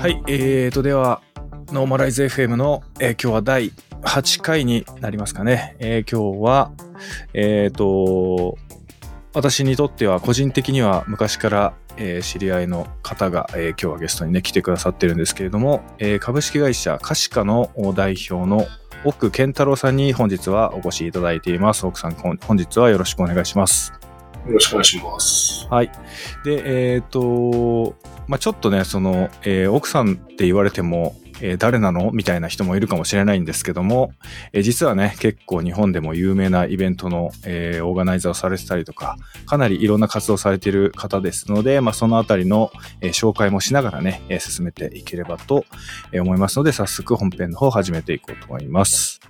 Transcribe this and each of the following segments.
はい、ではノーマライズ FM の、今日は第8回になりますかね。今日は私にとっては個人的には昔から、知り合いの方が、今日はゲストにね来てくださってるんですけれども、株式会社カシカの代表の奥健太郎さんに本日はお越しいただいています。奥さん、本日はよろしくお願いします。よろしくお願いします。はい。で、まあ、ちょっとね、その、奥さんって言われても、誰なのみたいな人もいるかもしれないんですけども、実はね、結構日本でも有名なイベントの、オーガナイザーをされてたりとか、かなりいろんな活動されている方ですので、まあ、そのあたりの、紹介もしながらね、進めていければと思いますので、早速本編の方を始めていこうと思います。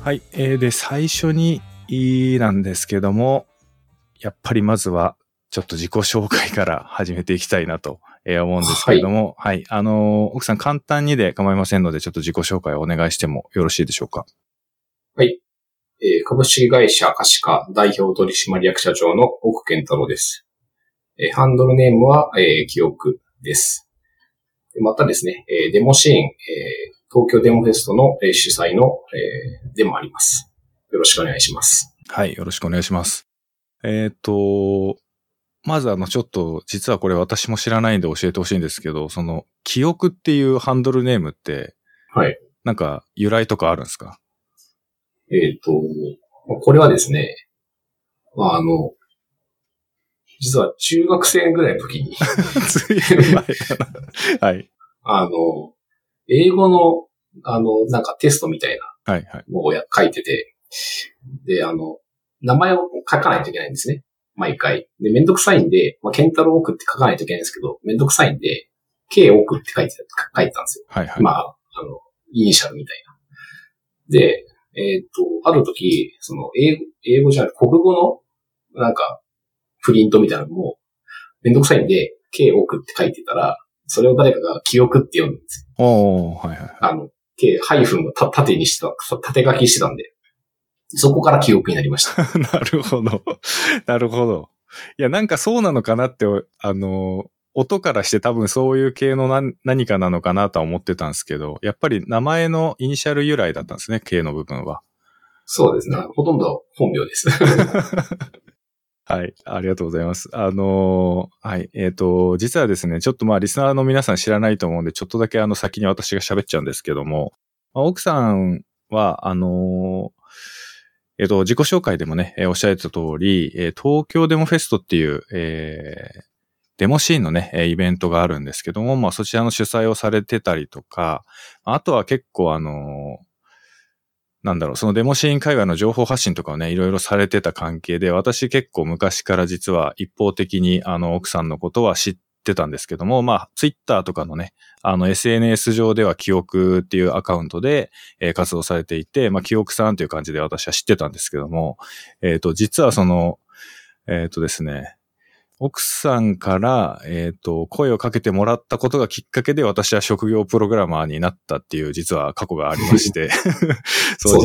はい。で、最初になんですけども、やっぱりまずはちょっと自己紹介から始めていきたいなと思うんですけれども、はい。奥さん簡単にで構いませんので、ちょっと自己紹介をお願いしてもよろしいでしょうか。はい。株式会社カシカ代表取締役社長の奥健太郎です。ハンドルネームは、記憶です。またですね、デモシーン、東京デモフェストの主催の、でもあります。よろしくお願いします。はい、よろしくお願いします。まずちょっと、実はこれ私も知らないんで教えてほしいんですけど、その、記憶っていうハンドルネームって、はい。なんか、由来とかあるんですか？これはですね、実は中学生ぐらいの時にずいぶん前かな。はい。英語の、なんかテストみたいなのを書いてて、はいはい、で、名前を書かないといけないんですね。毎回。で、めんどくさいんで、まあ、ケンタロウオクって書かないといけないんですけど、めんどくさいんで、K オクって書いてたんですよ。はいはい。まあ、イニシャルみたいな。で、ある時、その、英語じゃなくて、国語の、なんか、プリントみたいなのも、めんどくさいんで、K オクって書いてたら、それを誰かが記憶って読むんですよ。はいはい。ハイフンを縦にしてた、縦書きしてたんで、そこから記憶になりました。なるほど。なるほど。いや、なんかそうなのかなって、音からして多分そういう系の何かなのかなとは思ってたんですけど、やっぱり名前のイニシャル由来だったんですね、K の部分は。そうですね。ほとんど本名です。はい。ありがとうございます。はい。実はですね、ちょっとまあ、リスナーの皆さん知らないと思うんで、ちょっとだけ先に私が喋っちゃうんですけども、まあ、奥さんは、自己紹介でもね、おっしゃってた通り、東京デモフェストっていう、デモシーンのね、イベントがあるんですけども、まあ、そちらの主催をされてたりとか、あとは結構なんだろう、そのデモシーン界隈の情報発信とかをね、いろいろされてた関係で、私結構昔から実は一方的に奥さんのことは知ってたんですけども、まあ、ツイッターとかのね、SNS 上では記憶っていうアカウントで、活動されていて、まあ、記憶さんという感じで私は知ってたんですけども、実はその、ですね、奥さんから、声をかけてもらったことがきっかけで私は職業プログラマーになったっていう実は過去がありまして。そう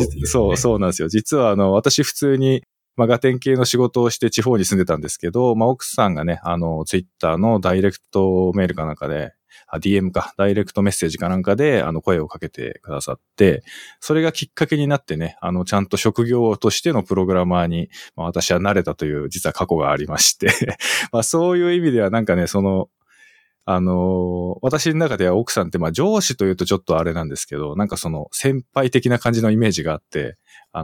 なんですよ。実は私普通に、まあ、ガテン系の仕事をして地方に住んでたんですけど、まあ、奥さんがね、ツイッターのダイレクトメールかなんかで、DM か、ダイレクトメッセージかなんかで、声をかけてくださって、それがきっかけになってね、ちゃんと職業としてのプログラマーに、まあ、私は慣れたという、実は過去がありまして、まあそういう意味ではなんかね、その、私の中では奥さんって、まあ上司というとちょっとあれなんですけど、なんかその先輩的な感じのイメージがあって、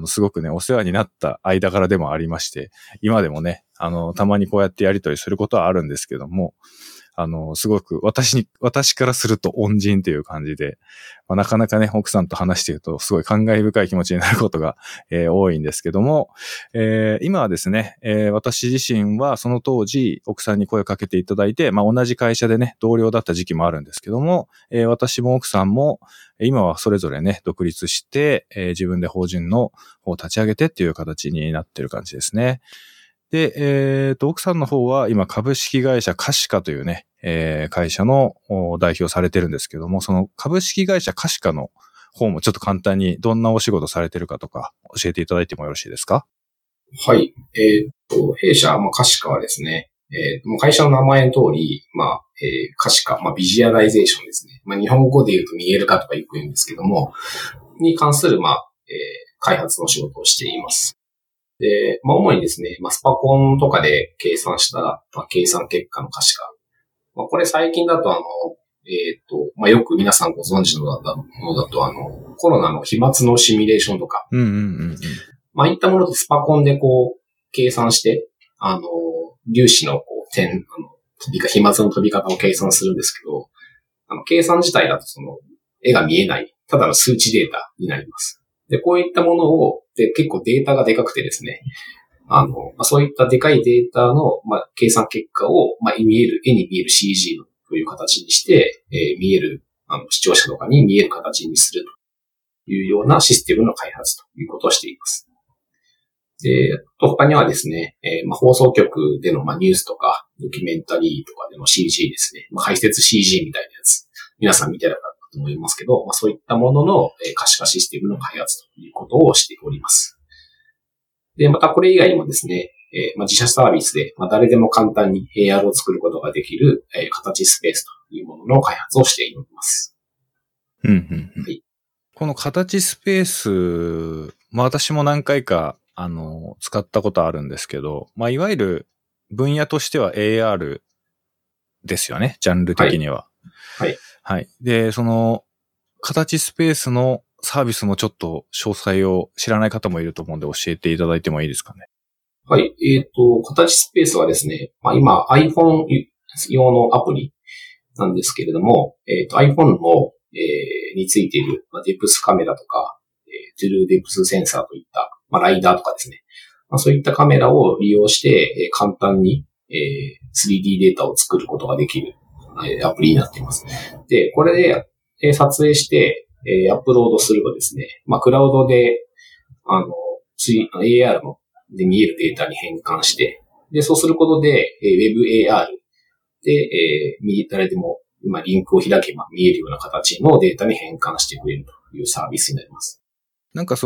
すごくね、お世話になった間柄でもありまして、今でもね、たまにこうやってやりとりすることはあるんですけども、すごく私からすると恩人という感じで、まあ、なかなかね、奥さんと話しているとすごい感慨深い気持ちになることが、多いんですけども、今はですね、私自身はその当時、奥さんに声をかけていただいて、まあ、同じ会社でね、同僚だった時期もあるんですけども、私も奥さんも、今はそれぞれね、独立して、自分で法人の方を立ち上げてっていう形になってる感じですね。で、奥さんの方は今株式会社カシカというね、会社の代表されてるんですけども、その株式会社カシカの方もちょっと簡単にどんなお仕事されてるかとか教えていただいてもよろしいですか？はい。弊社、カシカはですね、会社の名前の通り、可視化、ビジュアライゼーションですね。日本語で言うと見える化とかよく言うんですけども、に関する、開発の仕事をしています。で、主にですね、スパコンとかで計算した、計算結果の可視化。これ最近だと、よく皆さんご存知ののだと、コロナの飛沫のシミュレーションとか、いったものとスパコンで計算して、粒子の飛沫の飛び方を計算するんですけど、計算自体だと絵が見えない、ただの数値データになります。で、こういったものを、結構データがでかくてですね、そういったでかいデータの、計算結果を、絵に見える CG という形にして、見える、視聴者とかに見える形にするというようなシステムの開発ということをしています。で、他にはですね、放送局での、ニュースとか、ドキュメンタリーとかでの CG ですね。解説 CG みたいなやつ。皆さん見てなかったと思いますけど、そういったものの、可視化システムの開発ということをしております。で、またこれ以外にもですね、自社サービスで、誰でも簡単に AR を作ることができる、形スペースというものの開発をしております。はい、この形スペース、私も何回か使ったことあるんですけど、いわゆる分野としては AR ですよね、ジャンル的には。はい。で、形スペースのサービスもちょっと詳細を知らない方もいると思うんで教えていただいてもいいですかね。はい。形スペースはですね、今 iPhone 用のアプリなんですけれども、iPhone の、についている、Depth カメラとか、True Depth センサーといったライダーとかですね。そういったカメラを利用して、簡単に 3D データを作ることができるアプリになっています。で、これで撮影してアップロードするとですね、クラウドで、AR で見えるデータに変換して、で、そうすることで、WebAR で、誰でも今リンクを開けば見えるような形のデータに変換してくれるというサービスになります。なんか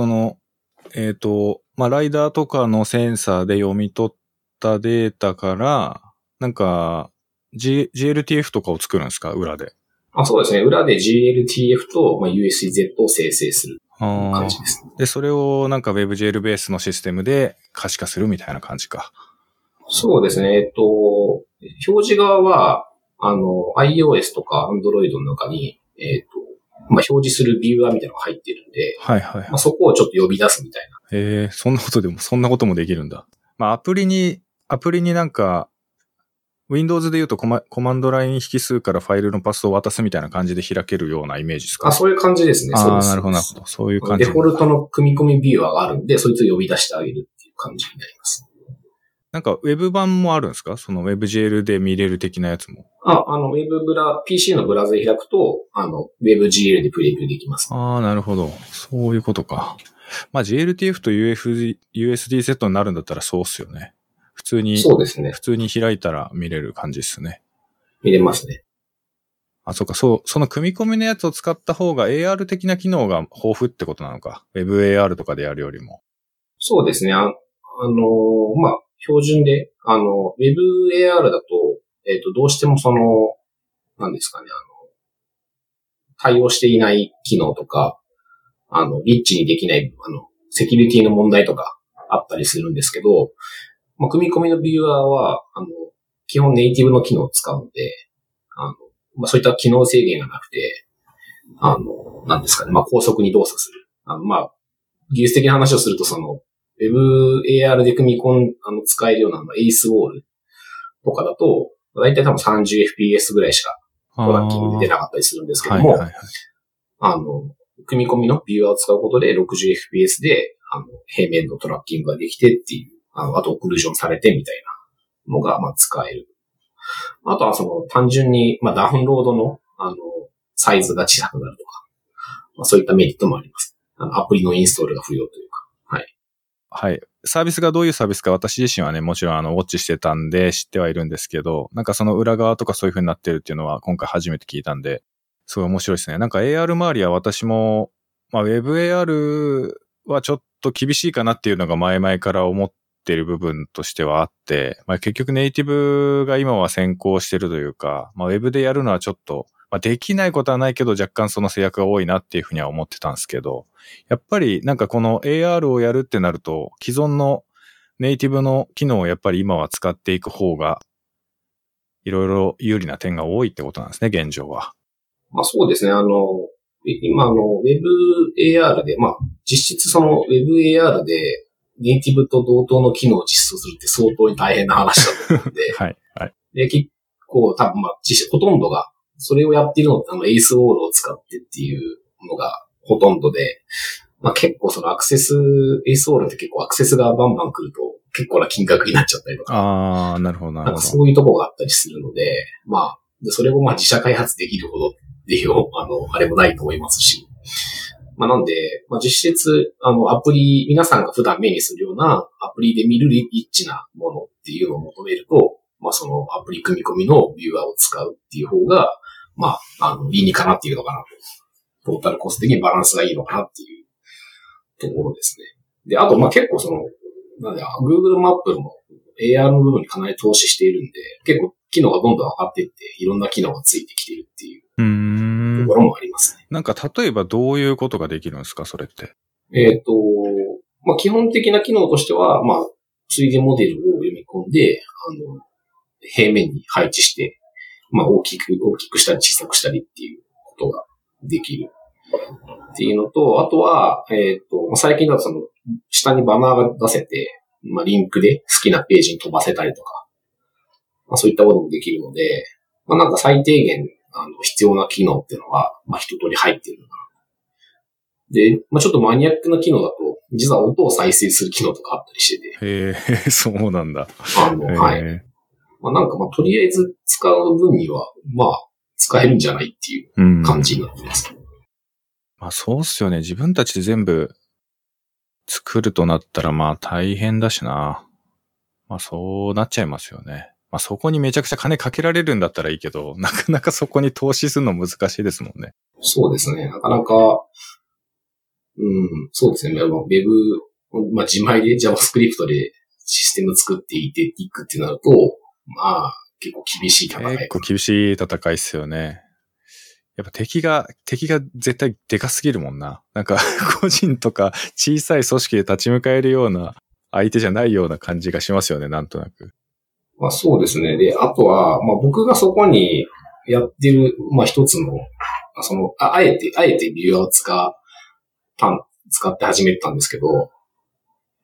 ライダーとかのセンサーで読み取ったデータから、なんか、GLTF とかを作るんですか、裏で。そうですね。裏で GLTF と、USZ を生成する感じです。で、それをなんか WebGL ベースのシステムで可視化するみたいな感じか。そうですね。表示側は、iOS とか Android の中に、表示するビューアーみたいなのが入ってるんで、そこをちょっと呼び出すみたいな。そんなこともできるんだ。アプリになんか、Windows で言うとコマンドライン引数からファイルのパスを渡すみたいな感じで開けるようなイメージですか？そういう感じですね。なるほど。そういう感じ。デフォルトの組み込みビューアーがあるんで、そいつを呼び出してあげるっていう感じになります。なんか Web 版もあるんですか？WebGL で見れる的なやつも。PC のブラウザで開くと、WebGL でプレビューできます。なるほど。そういうことか。GLTF と USD セットになるんだったらそうっすよね。そうですね。普通に開いたら見れる感じっすね。見れますね。その組み込みのやつを使った方が AR 的な機能が豊富ってことなのか。WebAR とかでやるよりも。そうですね。標準で、WebAR だと、どうしても何ですかね、対応していない機能とか、リッチにできない、セキュリティの問題とかあったりするんですけど、組み込みのビューアーは、基本ネイティブの機能を使うので、そういった機能制限がなくて、何ですかね、高速に動作する。技術的な話をすると、WebAR で組み込んで使えるようなエースウォールとかだと、だいたい多分 30fps ぐらいしかトラッキングで出なかったりするんですけども、組み込みのビューアーを使うことで 60fps で平面のトラッキングができてっていう、オクルージョンされてみたいなのが使える。あとは単純にダウンロードのサイズが小さくなるとか、そういったメリットもあります。アプリのインストールが不要というか。はい。サービスがどういうサービスか私自身はね、もちろんウォッチしてたんで知ってはいるんですけど、なんか裏側とかそういう風になってるっていうのは今回初めて聞いたんで、すごい面白いですね。なんか AR 周りは私もまあ WebAR はちょっと厳しいかなっていうのが前々から思ってる部分としてはあって、まあ結局ネイティブが今は先行してるというか、まあ Web でやるのはちょっと、まあできないことはないけど若干その制約が多いなっていうふうには思ってたんですけど、やっぱりなんかこの AR をやるってなると既存のネイティブの機能をやっぱり今は使っていく方がいろいろ有利な点が多いってことなんですね、現状は。まあそうですね。今WebAR で、まあ実質その WebAR でネイティブと同等の機能を実装するって相当に大変な話だと思うんで。はい。はい。で、結構多分まあ実質ほとんどが、それをやっているのってエースウォールを使ってっていうのがほとんどで、まあ結構そのアクセス、エースウォールって結構アクセスがバンバン来ると結構な金額になっちゃったりとか。ああ、なるほどなるほど。なんかそういうとこがあったりするので、まあ、それをまあ自社開発できるほどっていう、あれもないと思いますし。まあなんで、まあ実質、アプリ、皆さんが普段目にするようなアプリで見るリッチなものっていうのを求めると、まあそのアプリ組み込みのビューアーを使うっていう方が、まあ、理にかなっているのかなと。トータルコスト的にバランスがいいのかなっていうところですね。で、あと、まあ結構その、なんで、Google マップも AR の部分にかなり投資しているんで、結構機能がどんどん上がっていって、いろんな機能がついてきているっていうところもありますね。なんか例えばどういうことができるんですか、それって。まあ基本的な機能としては、まあ 3D モデルを読み込んで、平面に配置して、まあ、大きくしたり小さくしたりっていうことができるっていうのと、あとは、最近だとその、下にバナーが出せて、まあ、リンクで好きなページに飛ばせたりとか、まあ、そういったこともできるので、まあ、なんか最低限、必要な機能っていうのは、まあ、一通り入ってるのかな。で、まあ、ちょっとマニアックな機能だと、実は音を再生する機能とかあったりしてて。へえ、そうなんだ。はい。まあ、なんかまあとりあえず使う分にはまあ使えるんじゃないっていう感じになってます。まあそうっすよね。自分たちで全部作るとなったらまあ大変だしな。まあそうなっちゃいますよね。まあそこにめちゃくちゃ金かけられるんだったらいいけど、なかなかそこに投資するの難しいですもんね。そうですね。なかなか、そうですね。Web、まあ自前で JavaScript でシステム作っていくってなると、まあ、結構厳しい戦い。結構厳しい戦いっすよね。やっぱ敵が絶対でかすぎるもんな。なんか、個人とか小さい組織で立ち向かえるような相手じゃないような感じがしますよね、なんとなく。まあそうですね。で、あとは、まあ僕がそこにやってる、まあ一つの、その、あえてビューアーを使って始めたんですけど、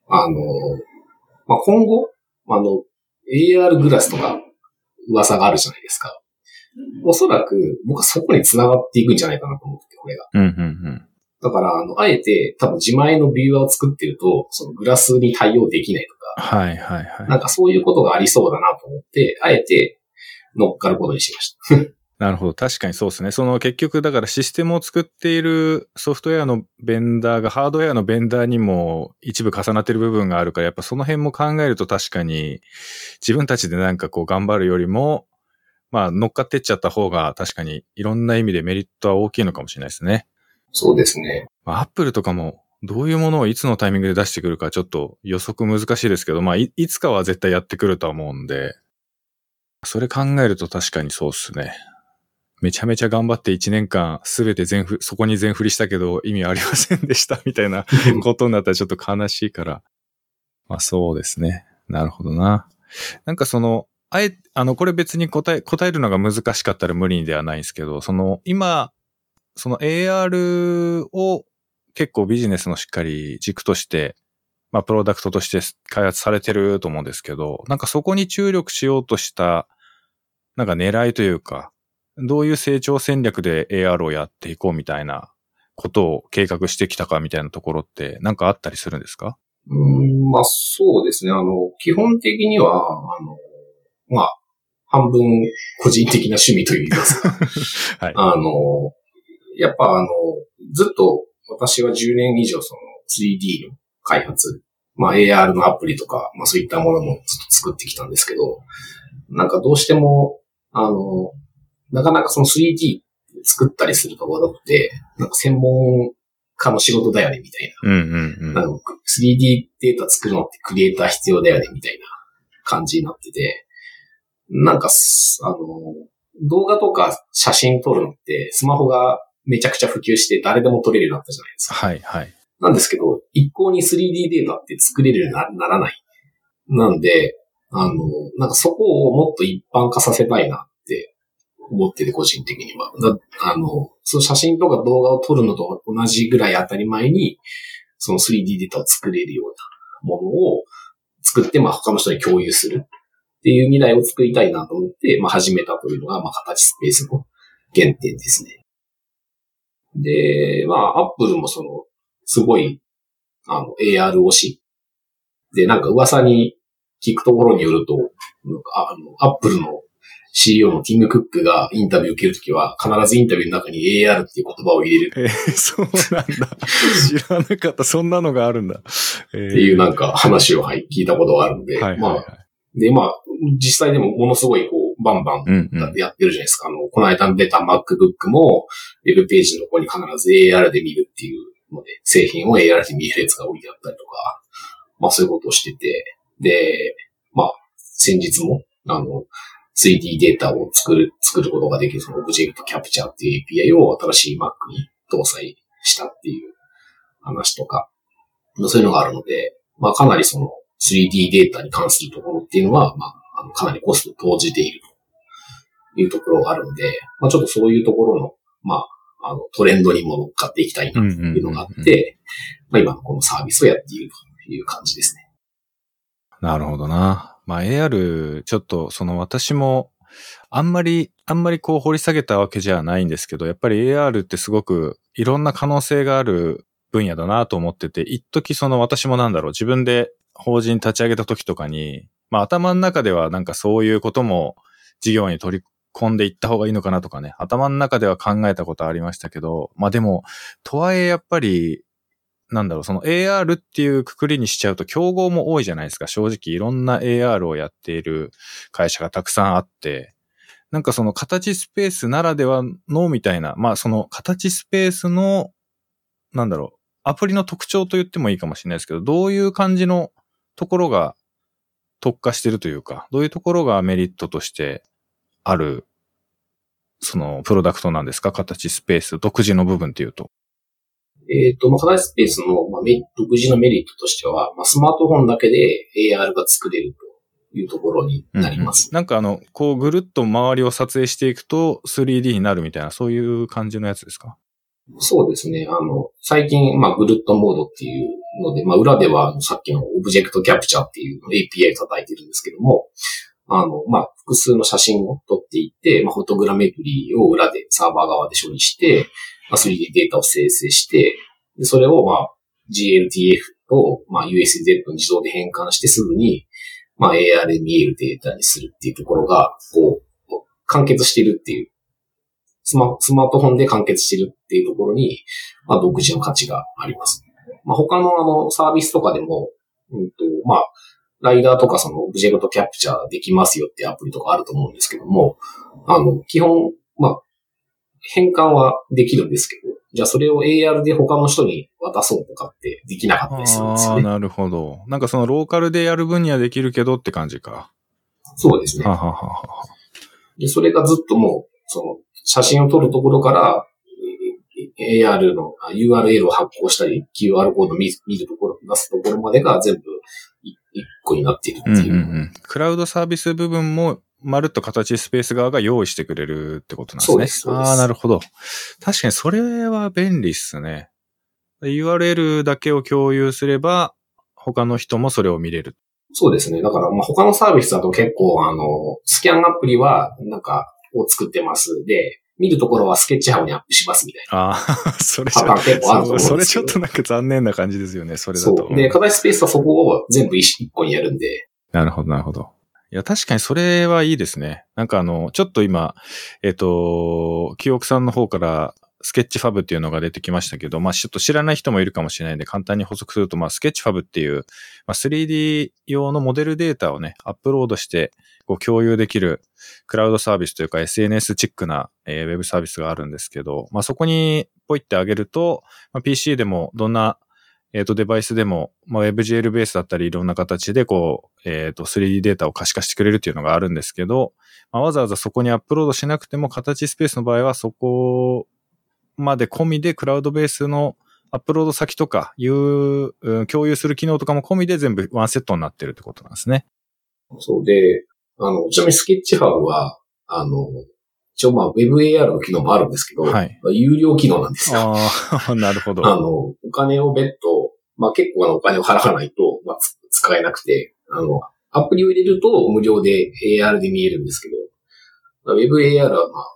まあ今後、AR グラスとか噂があるじゃないですか。おそらく僕はそこに繋がっていくんじゃないかなと思って、これが。うんうんうん、だから、あえて多分自前のビューアーを作ってると、そのグラスに対応できないとか、はいはいはい、なんかそういうことがありそうだなと思って、あえて乗っかることにしました。なるほど。確かにそうですね。その結局、だからシステムを作っているソフトウェアのベンダーがハードウェアのベンダーにも一部重なっている部分があるから、やっぱその辺も考えると確かに自分たちでなんかこう頑張るよりも、まあ乗っかってっちゃった方が確かにいろんな意味でメリットは大きいのかもしれないですね。そうですね。まあ、Apple とかもどういうものをいつのタイミングで出してくるかちょっと予測難しいですけど、まあ いつかは絶対やってくるとは思うんで、それ考えると確かにそうですね。めちゃめちゃ頑張って1年間すべてそこに全振りしたけど意味ありませんでしたみたいなことになったらちょっと悲しいから。まあそうですね。なるほどな。なんかその、これ別に答えるのが難しかったら無理ではないんですけど、その今、その AR を結構ビジネスのしっかり軸として、まあプロダクトとして開発されてると思うんですけど、なんかそこに注力しようとした、なんか狙いというか、どういう成長戦略で AR をやっていこうみたいなことを計画してきたかみたいなところってなんかあったりするんですか？まあそうですね。基本的には、まあ、半分個人的な趣味といいますか。はい。やっぱずっと私は10年以上その 3D の開発、まあ AR のアプリとか、まあそういったものもずっと作ってきたんですけど、なんかどうしても、なかなかその 3D 作ったりするところって、なんか専門家の仕事だよねみたいな、うんうんうん、なんか 3D データ作るのってクリエイター必要だよねみたいな感じになってて、なんか動画とか写真撮るのってスマホがめちゃくちゃ普及して誰でも撮れるようになったじゃないですか。はいはい。なんですけど一向に 3D データって作れるようにならない。なんでなんかそこをもっと一般化させたいなって思ってて、個人的にはその写真とか動画を撮るのと同じぐらい当たり前にその 3D データを作れるようなものを作って、まあ他の人に共有するっていう未来を作りたいなと思って、まあ始めたというのが、まあ形スペースの原点ですね。で、まあアップルもすごい、AR 推し。で、なんか噂に聞くところによると、アップルの CEO のティム・クックがインタビュー受けるときは、必ずインタビューの中に AR っていう言葉を入れる。そうなんだ。知らなかった。そんなのがあるんだ。っていうなんか話を、はい、聞いたことがあるので、はいはいはい、まあ、で、まあ、実際でもものすごいバンバンやってるじゃないですか。この間出た MacBook も、ウェブページの方に必ず AR で見るっていうので、製品を AR で見るやつが多いだったりとか、まあそういうことをしてて、で、まあ、先日も、3D データを作ることができる、その Object Capture っていう API を新しい Mac に搭載したっていう話とか、そういうのがあるので、まあかなり3D データに関するところっていうのは、まあ、かなりコストを投じているというところがあるので、まあ、ちょっとそういうところの、まあ、トレンドにも乗っかっていきたいなというのがあって、まあ、今のこのサービスをやっているという感じですね。なるほどな。まあ、AR、ちょっと私も、あんまり掘り下げたわけじゃないんですけど、やっぱり AR ってすごくいろんな可能性がある分野だなと思ってて、一時私も自分で法人立ち上げた時とかに、まあ頭の中ではなんかそういうことも事業に取り込んでいった方がいいのかなとかね、頭の中では考えたことありましたけど、まあでも、とはいえやっぱり、AR っていうくくりにしちゃうと競合も多いじゃないですか。正直いろんな AR をやっている会社がたくさんあって、なんか形スペースならではのみたいな、まあ形スペースの、アプリの特徴と言ってもいいかもしれないですけど、どういう感じのところが特化してるというか、どういうところがメリットとしてあるプロダクトなんですか？形スペース独自の部分っていうと。形スペースの、まあ、独自のメリットとしては、まあ、スマートフォンだけで AR が作れるというところになります。うんうん、なんかぐるっと周りを撮影していくと 3D になるみたいな、そういう感じのやつですか？そうですね。最近、まあ、ぐるっとモードっていうので、まあ、裏では、さっきのオブジェクトキャプチャーっていう API を叩いてるんですけども、まあ、複数の写真を撮っていって、まあ、フォトグラメトリーを裏でサーバー側で処理して、まあ、3D データを生成して、でそれを、まあ、GLTF と、まあ、USDF に自動で変換してすぐに、まあ、AR で見えるデータにするっていうところが、完結してるっていう。スマートフォンで完結してるっていうところに、まあ、独自の価値があります。まあ、他のサービスとかでも、まあ、ライダーとかオブジェクトキャプチャーできますよってアプリとかあると思うんですけども、基本、まあ、変換はできるんですけど、じゃあそれを AR で他の人に渡そうとかってできなかったりするんですよね。なるほど。なんかローカルでやる分にはできるけどって感じか。そうですね。はははは。で、それがずっともう、写真を撮るところから、AR の URL を発行したり、QR コードを見るところ、出すところまでが全部一個になっているっていう。うんうんうん、クラウドサービス部分も、まるっと形スペース側が用意してくれるってことなんですね。そうです、そうです。ああ、なるほど。確かにそれは便利っすね。URL だけを共有すれば、他の人もそれを見れる。そうですね。だから、まあ、他のサービスだと結構、スキャンアプリは、なんか、を作ってます。で、見るところはスケッチハブにアップしますみたいな。ああ、それちょっと、それちょっとなんか残念な感じですよね、それだと。そう。で、形スペースはそこを全部一個にやるんで。なるほど、なるほど。いや、確かにそれはいいですね。なんかちょっと今、清木さんの方からスケッチファブっていうのが出てきましたけど、まあ、ちょっと知らない人もいるかもしれないんで、簡単に補足すると、まあ、スケッチファブっていう、まあ、3D 用のモデルデータをね、アップロードして、こう、共有できる、クラウドサービスというか SNS チックな、ウェブサービスがあるんですけど、まあ、そこにポイってあげると、まあ、PC でも、どんな、デバイスでも、まあ、WebGL ベースだったり、いろんな形で、こう、3D データを可視化してくれるっていうのがあるんですけど、まあ、わざわざそこにアップロードしなくても、形スペースの場合は、そこ、まで込みでクラウドベースのアップロード先とかいう共有する機能とかも込みで全部ワンセットになってるってことなんですね。そうで、ちなみにスケッチファブは、一応まあ WebAR の機能もあるんですけど、はい、有料機能なんですよ。あ、なるほど。お金を別途、まあ結構お金を払わないと、まあ、使えなくて、アプリを入れると無料で AR で見えるんですけど、WebAR はまあ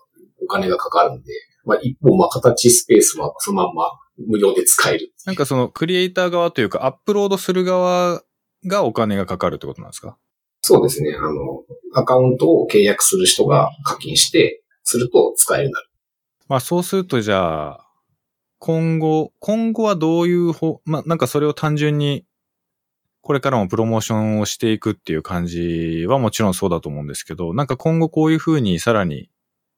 お金がかかるんで、まあ、一方、まあ、形スペースはそのまま無料で使える。なんかその、クリエイター側というか、アップロードする側がお金がかかるってことなんですか？そうですね。アカウントを契約する人が課金して、すると使えるようになる。まあ、そうすると、じゃあ、今後はどういうまあ、なんかそれを単純に、これからもプロモーションをしていくっていう感じはもちろんそうだと思うんですけど、なんか今後こういうふうにさらに、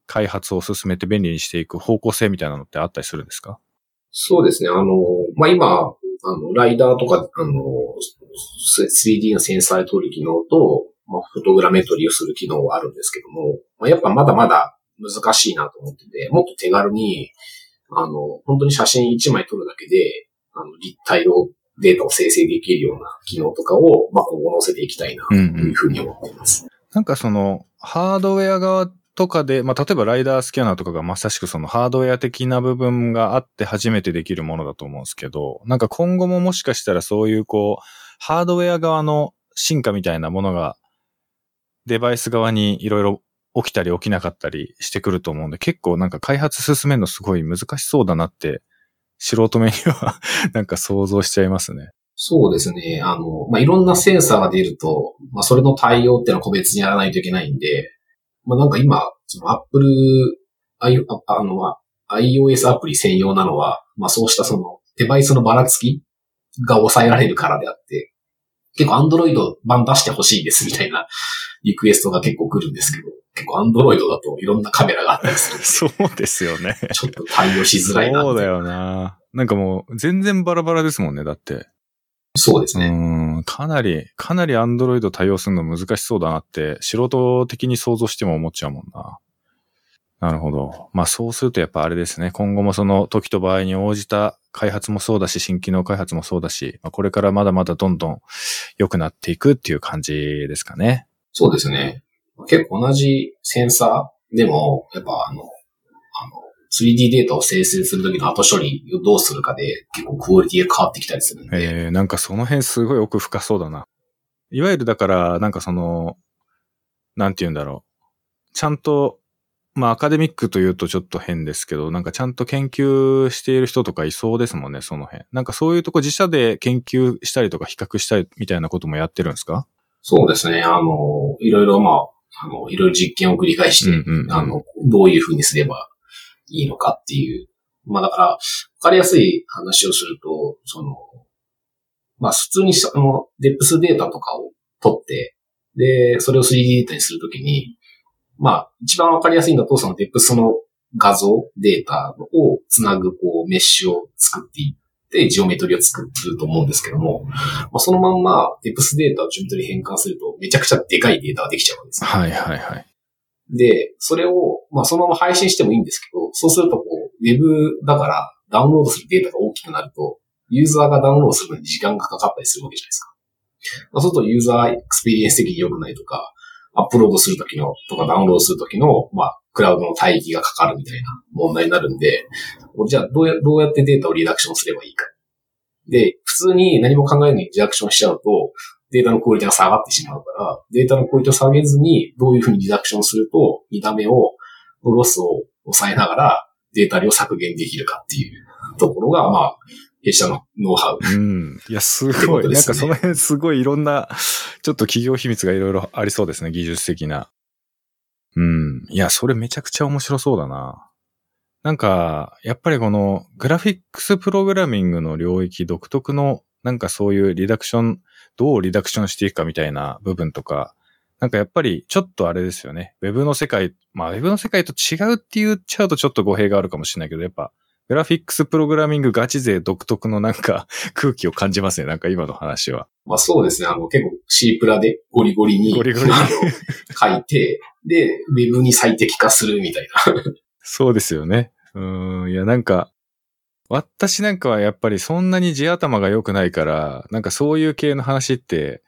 開発を進めて便利にしていく方向性みたいなのってあったりするんですか？そうですね。まあ、今、ライダーとか、3D のセンサーで撮る機能と、まあ、フォトグラメトリーをする機能はあるんですけども、まあ、やっぱまだまだ難しいなと思ってて、もっと手軽に、本当に写真1枚撮るだけで、立体を、データを生成できるような機能とかを、まあ、今後載せていきたいな、というふうに思っています。うんうん、なんかその、ハードウェア側とかで、まあ、例えばライダースキャナーとかがまさしくそのハードウェア的な部分があって初めてできるものだと思うんですけど、なんか今後ももしかしたらそういうこう、ハードウェア側の進化みたいなものがデバイス側にいろいろ起きたり起きなかったりしてくると思うんで、結構なんか開発進めるのすごい難しそうだなって、素人目にはなんか想像しちゃいますね。そうですね。まあ、いろんなセンサーが出ると、まあ、それの対応っていうのは個別にやらないといけないんで、まあ、なんか今、その Apple、iOS アプリ専用なのは、まあそうしたそのデバイスのばらつきが抑えられるからであって、結構 Android 版出してほしいですみたいなリクエストが結構来るんですけど、結構 Android だといろんなカメラがあったりする。そうですよね。ちょっと対応しづらいな。そうだよな。なんかもう全然バラバラですもんね、だって。そうですね。かなり Android 対応するの難しそうだなって、素人的に想像しても思っちゃうもんな。なるほど。まあそうするとやっぱあれですね。今後もその時と場合に応じた開発もそうだし、新機能開発もそうだし、これからまだまだどんどん良くなっていくっていう感じですかね。そうですね。結構同じセンサーでも、やっぱ3D データを生成するときの後処理をどうするかで結構クオリティが変わってきたりするんで。なんかその辺すごい奥深そうだな。いわゆるだから、なんかその、なんて言うんだろう。ちゃんと、まあアカデミックというとちょっと変ですけど、なんかちゃんと研究している人とかいそうですもんね、その辺。なんかそういうとこ自社で研究したりとか比較したりみたいなこともやってるんですか？そうですね。いろいろまあ、いろいろ実験を繰り返して、うんうんうん、どういうふうにすれば、いいのかっていう。まあだから、わかりやすい話をすると、まあ普通にデプスデータとかを取って、で、それを 3D データにするときに、まあ一番わかりやすいのだと、そのデプスの画像、データをつなぐ、こう、メッシュを作っていって、ジオメトリを作ると思うんですけども、まあ、そのまんまデプスデータをジオメトリ変換すると、めちゃくちゃでかいデータができちゃうんです。はいはいはい。で、それを、まあ、そのまま配信してもいいんですけど、そうすると、こう、Web だから、ダウンロードするデータが大きくなると、ユーザーがダウンロードするのに時間がかかったりするわけじゃないですか。まあ、そうすると、ユーザーエクスペリエンス的に良くないとか、アップロードするときの、とかダウンロードするときの、まあ、クラウドの帯域がかかるみたいな問題になるんで、じゃあどうやってデータをリダクションすればいいか。で、普通に何も考えずにリダクションしちゃうと、データのクオリティが下がってしまうから、データのクオリティを下げずに、どういうふうにリダクションすると、見た目を、ロスを抑えながら、データ量削減できるかっていうところが、まあ、弊社のノウハウ。うん。いや、すごい。ね、なんかその辺すごいいろんな、ちょっと企業秘密がいろいろありそうですね、技術的な。うん。いや、それめちゃくちゃ面白そうだな。なんかやっぱりこのグラフィックスプログラミングの領域独特のなんかそういうリダクション、どうリダクションしていくかみたいな部分とか、なんかやっぱりちょっとあれですよね。ウェブの世界、まあウェブの世界と違うって言っちゃうとちょっと語弊があるかもしれないけど、やっぱグラフィックスプログラミングガチ勢独特のなんか空気を感じますね。なんか今の話は。まあそうですね。結構 C プラでゴリゴリに書いて、で、ウェブに最適化するみたいな。そうですよね。いやなんか、私なんかはやっぱりそんなに地頭が良くないから、なんかそういう系の話って、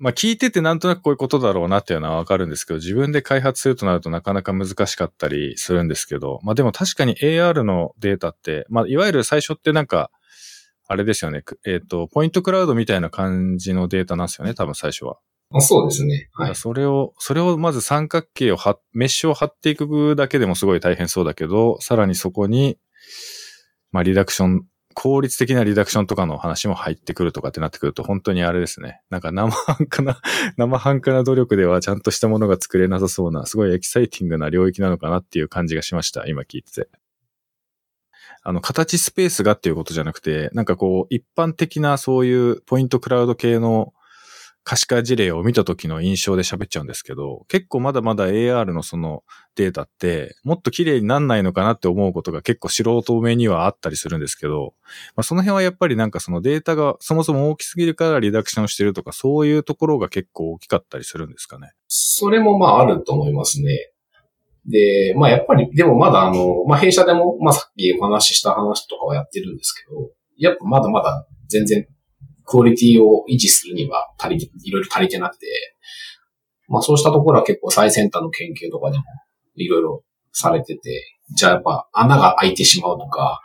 まあ聞いててなんとなくこういうことだろうなっていうのはわかるんですけど、自分で開発するとなるとなかなか難しかったりするんですけど、まあでも確かに AR のデータって、まあいわゆる最初ってなんか、あれですよね、ポイントクラウドみたいな感じのデータなんですよね、多分最初は。あ、そうですね。はい。それをまず三角形をメッシュを貼っていくだけでもすごい大変そうだけど、さらにそこに、まあリダクション、効率的なリダクションとかの話も入ってくるとかってなってくると本当にあれですね。なんか生半可な努力ではちゃんとしたものが作れなさそうな、すごいエキサイティングな領域なのかなっていう感じがしました。今聞いてて。形スペースがっていうことじゃなくて、なんかこう一般的なそういうポイントクラウド系の可視化事例を見た時の印象で喋っちゃうんですけど、結構まだまだ AR のそのデータってもっと綺麗になんないのかなって思うことが結構素人目にはあったりするんですけど、まあ、その辺はやっぱりなんかそのデータがそもそも大きすぎるからリダクションしてるとかそういうところが結構大きかったりするんですかね。それもまああると思いますね。で、まあやっぱりでもまだまあ弊社でもまあさっきお話しした話とかはやってるんですけど、やっぱまだまだ全然クオリティを維持するにはいろいろ足りてなくて、まあそうしたところは結構最先端の研究とかでもいろいろされてて、じゃあやっぱ穴が開いてしまうとか、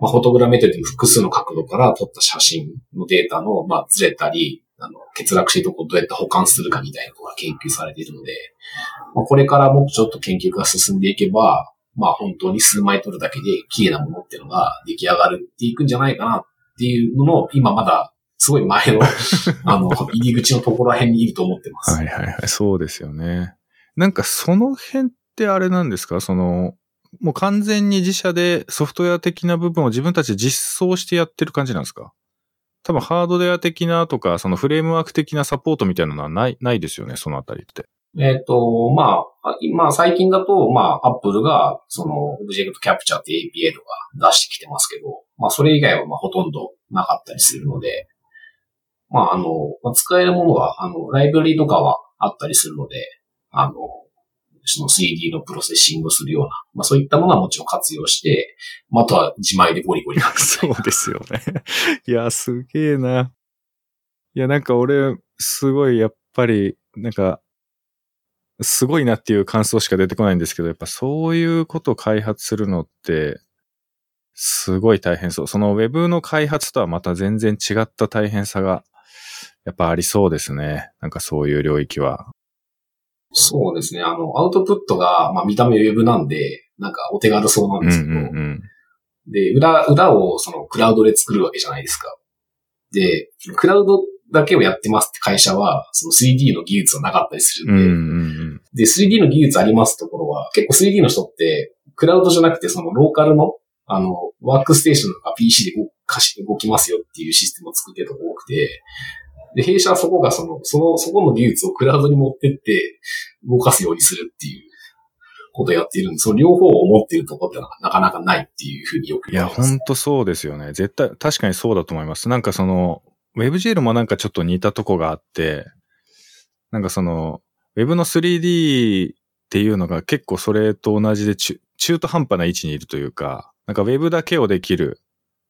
まあフォトグラメトリーで複数の角度から撮った写真のデータのまあずれたり、欠落してるところをどうやって保管するかみたいなことが研究されているので、まあ、これからもちょっと研究が進んでいけば、まあ本当に数枚撮るだけで綺麗なものっていうのが出来上がるっていくんじゃないかなっていうのの、今まだすごい前の、入り口のところら辺にいると思ってます。はいはいはい、そうですよね。なんかその辺ってあれなんですか？もう完全に自社でソフトウェア的な部分を自分たちで実装してやってる感じなんですか？多分ハードウェア的なとか、そのフレームワーク的なサポートみたいなのはないですよね、そのあたりって。まあ、今最近だと、まあ、Apple が、Object Capture って APA とか出してきてますけど、まあ、それ以外は、まあ、ほとんどなかったりするので、まあ、使えるものは、ライブラリとかはあったりするので、その 3D のプロセッシングをするような、まあそういったものはもちろん活用して、まあ、あとは自前でゴリゴリ書く。そうですよね。いや、すげえな。いや、なんか俺、すごい、やっぱり、なんか、すごいなっていう感想しか出てこないんですけど、やっぱそういうことを開発するのって、すごい大変そう。その Web の開発とはまた全然違った大変さが、やっぱありそうですね。なんかそういう領域は。そうですね。アウトプットが、まあ、見た目ウェブなんで、なんかお手軽そうなんですけど、うんうんうん、で、裏をクラウドで作るわけじゃないですか。で、クラウドだけをやってますって会社は、その 3D の技術はなかったりするんで、うんうんうん、で、3D の技術ありますところは、結構 3D の人って、クラウドじゃなくて、ローカルの、ワークステーションとか PC で動きますよっていうシステムを作ってるとこ多くて、で、弊社はそこがそこの技術をクラウドに持ってって動かすようにするっていうことをやっているんで、その両方を持っているところってなかなかないっていうふうによく言われます。いや、ほんとそうですよね。絶対、確かにそうだと思います。なんかWebGL もなんかちょっと似たとこがあって、なんかWeb の 3D っていうのが結構それと同じで中途半端な位置にいるというか、なんか Web だけをできるっ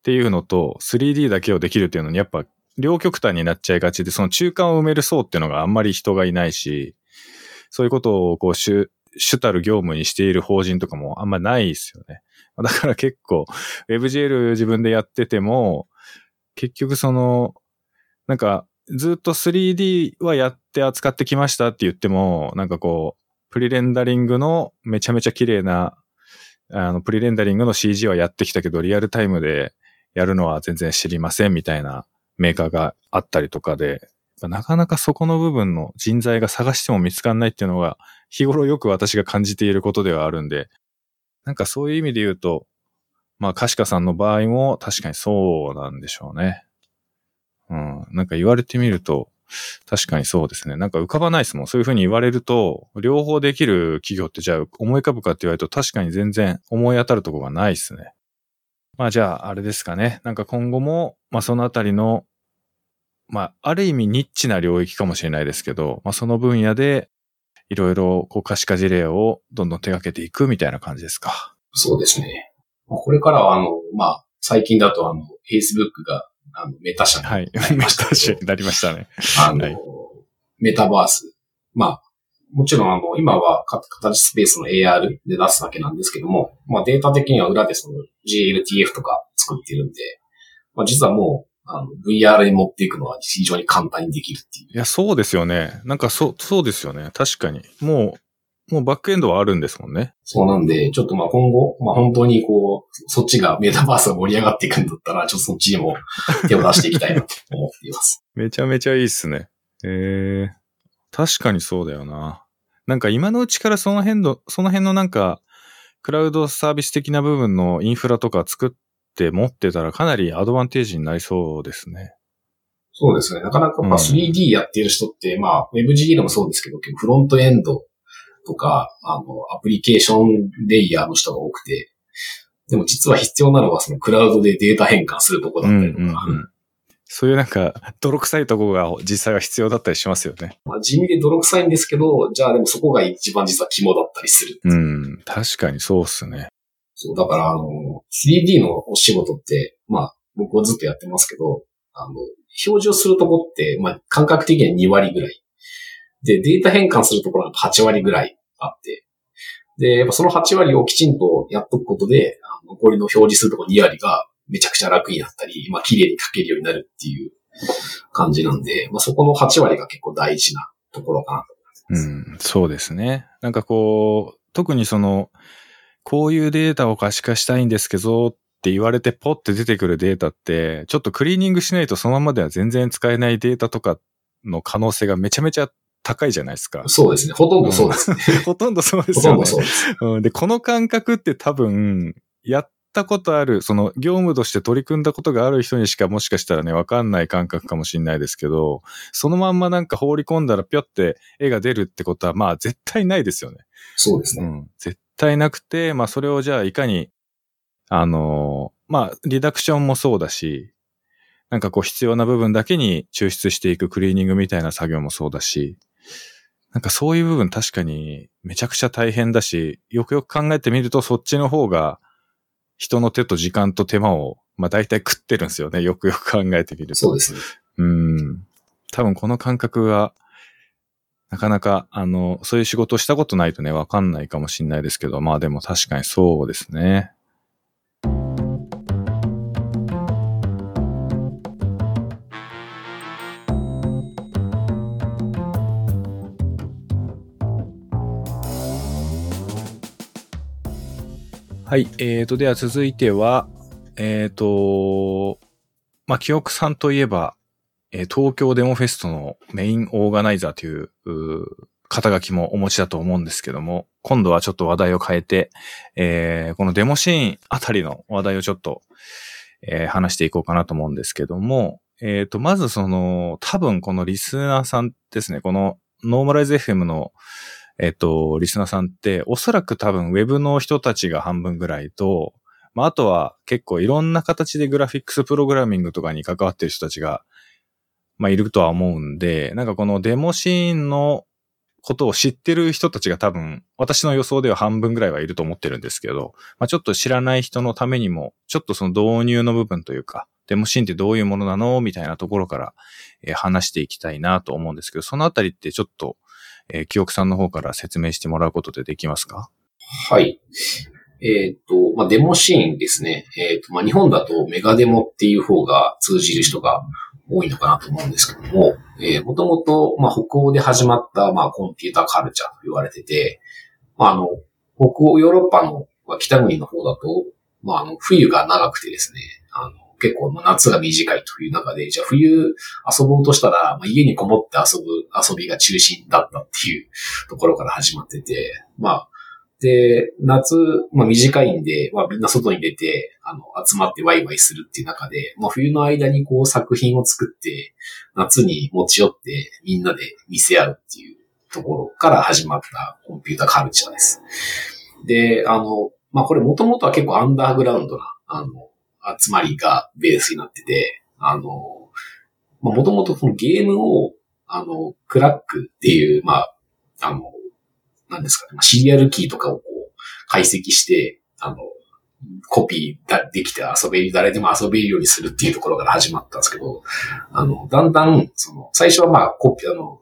ていうのと 3D だけをできるっていうのにやっぱ両極端になっちゃいがちで、その中間を埋める層っていうのがあんまり人がいないし、そういうことをこう主たる業務にしている法人とかもあんまないですよね。だから結構 WebGL 自分でやってても、結局なんかずっと 3D はやって扱ってきましたって言っても、なんかこうプリレンダリングのめちゃめちゃ綺麗なプリレンダリングの CG はやってきたけど、リアルタイムでやるのは全然知りませんみたいなメーカーがあったりとかで、なかなかそこの部分の人材が探しても見つかんないっていうのが日頃よく私が感じていることではあるんで、なんかそういう意味で言うと、まあ、カシカさんの場合も確かにそうなんでしょうね。うん。なんか言われてみると、確かにそうですね。なんか浮かばないですもん。そういう風に言われると、両方できる企業ってじゃあ思い浮かぶかって言われると確かに全然思い当たるところがないですね。まあじゃああれですかね。なんか今後も、まあそのあたりの、まあある意味ニッチな領域かもしれないですけど、まあその分野でいろいろこう可視化事例をどんどん手掛けていくみたいな感じですか。そうですね。これからはまあ最近だとFacebook がメタ社になりました。はい、メタ社になりましたね。はい、メタバース。まあ、もちろん今は形スペースの AR で出すだけなんですけども、まあデータ的には裏でその GLTF とか作ってるんで、まあ実はもう、VR に持っていくのは非常に簡単にできるっていう。いや、そうですよね。なんかそうですよね。確かに。もうバックエンドはあるんですもんね。そうなんで、ちょっとまあ今後、まあ本当にこう、そっちがメタバースが盛り上がっていくんだったら、ちょっとそっちにも手を出していきたいなと思っています。めちゃめちゃいいっすね。確かにそうだよな。なんか今のうちからその辺のなんか、クラウドサービス的な部分のインフラとか作って持ってたらかなりアドバンテージになりそうですね。そうですね。なかなかまあ 3D やってる人って、うん、まあ WebGL もそうですけど、フロントエンド、とか、アプリケーションレイヤーの人が多くて、でも実は必要なのはそのクラウドでデータ変換するとこだったりとか、うんうんうん、そういうなんか泥臭いとこが実際は必要だったりしますよね。まあ、地味で泥臭いんですけど、じゃあでもそこが一番実は肝だったりする。うん、確かにそうっすね。そう、だから3D のお仕事って、まあ僕はずっとやってますけど、表示をするとこって、まあ感覚的には2割ぐらい。で、データ変換するところが8割ぐらいあって、で、やっぱその8割をきちんとやっとくことで、残りの表示するところ2割がめちゃくちゃ楽になったり、まあ綺麗に書けるようになるっていう感じなんで、まあそこの8割が結構大事なところかなと思います。うん、そうですね。なんかこう、特にその、こういうデータを可視化したいんですけどって言われてポッて出てくるデータって、ちょっとクリーニングしないとそのままでは全然使えないデータとかの可能性がめちゃめちゃ高いじゃないですか。そうですね。ほとんどそうですね。ほとんどそうですよね。ほとんどそうです。うん、で、この感覚って多分、やったことある、その業務として取り組んだことがある人にしかもしかしたらね、わかんない感覚かもしれないですけど、そのまんまなんか放り込んだらピョって絵が出るってことは、まあ絶対ないですよね。そうですね。うん、絶対なくて、まあそれをじゃあいかに、まあリダクションもそうだし、なんかこう必要な部分だけに抽出していくクリーニングみたいな作業もそうだし、なんかそういう部分確かにめちゃくちゃ大変だし、よくよく考えてみるとそっちの方が人の手と時間と手間を、まあ大体食ってるんですよね。よくよく考えてみると。そうですね。多分この感覚が、なかなかそういう仕事をしたことないとね、わかんないかもしれないですけど、まあでも確かにそうですね。はい。では続いては、まあ、キヨクさんといえば、東京デモフェストのメインオーガナイザーという、肩書きもお持ちだと思うんですけども、今度はちょっと話題を変えて、このデモシーンあたりの話題をちょっと、話していこうかなと思うんですけども、まずその、多分このリスナーさんですね、このノーマライズ FM のリスナーさんって、おそらく多分ウェブの人たちが半分ぐらいと、まあ、あとは結構いろんな形でグラフィックスプログラミングとかに関わってる人たちが、まあ、いるとは思うんで、なんかこのデモシーンのことを知ってる人たちが多分、私の予想では半分ぐらいはいると思ってるんですけど、まあ、ちょっと知らない人のためにも、ちょっとその導入の部分というか、デモシーンってどういうものなのみたいなところから、話していきたいなと思うんですけど、そのあたりってちょっと、清木さんの方から説明してもらうことでできますか？はい。まあ、デモシーンですね。まあ、日本だとメガデモっていう方が通じる人が多いのかなと思うんですけども、もともと、まあ、北欧で始まった、まあ、コンピューターカルチャーと言われてて、まあ、北欧ヨーロッパの、まあ、北国の方だと、まあ、冬が長くてですね、結構夏が短いという中で、じゃあ冬遊ぼうとしたら、まあ、家にこもって遊びが中心だったっていうところから始まってて、まあ、で、夏、まあ短いんで、まあみんな外に出て、集まってワイワイするっていう中で、まあ冬の間にこう作品を作って、夏に持ち寄ってみんなで見せ合うっていうところから始まったコンピュータカルチャーです。で、まあこれもともとは結構アンダーグラウンドな、集まりがベースになってて、まあもともとこのゲームを、クラックっていう、まあ、なんですかね、シリアルキーとかをこう解析して、コピーできて遊べる、誰でも遊べるようにするっていうところから始まったんですけど、だんだん、最初はまあ、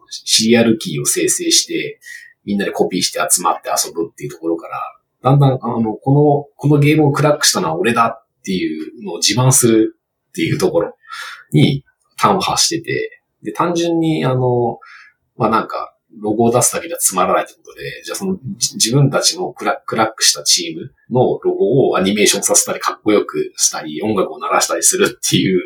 シリアルキーを生成して、みんなでコピーして集まって遊ぶっていうところから、だんだん、このゲームをクラックしたのは俺だっていうのを自慢するっていうところに端を発してて、で、単純にまあ、なんか、ロゴを出すだけじゃつまらないってことで、じゃあ自分たちのクラックしたチームのロゴをアニメーションさせたり、かっこよくしたり、音楽を鳴らしたりするっていう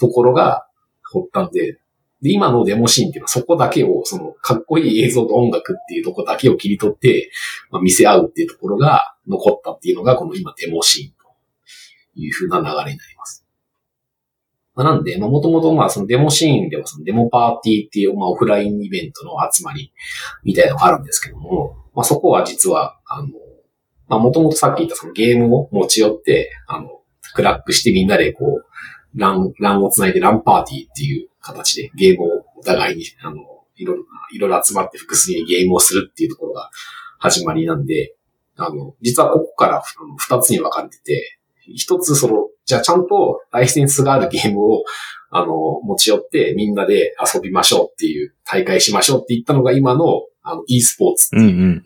ところが発端で、で、今のデモシーンっていうのはそこだけを、かっこいい映像と音楽っていうところだけを切り取って、まあ、見せ合うっていうところが残ったっていうのが、この今デモシーンという風な流れになります。なんで、もともと、まあ、デモシーンでは、デモパーティーっていう、まあ、オフラインイベントの集まりみたいなのがあるんですけども、まあ、そこは実は、まあ、もともとさっき言ったゲームを持ち寄って、クラックしてみんなで、こう、LANをつないでLANパーティーっていう形で、ゲームをお互いに、いろいろ集まって複数にゲームをするっていうところが始まりなんで、実はここから2つに分かれてて、一つじゃあちゃんとライセンスがあるゲームを、持ち寄ってみんなで遊びましょうっていう、大会しましょうって言ったのが今の、e スポーツっていう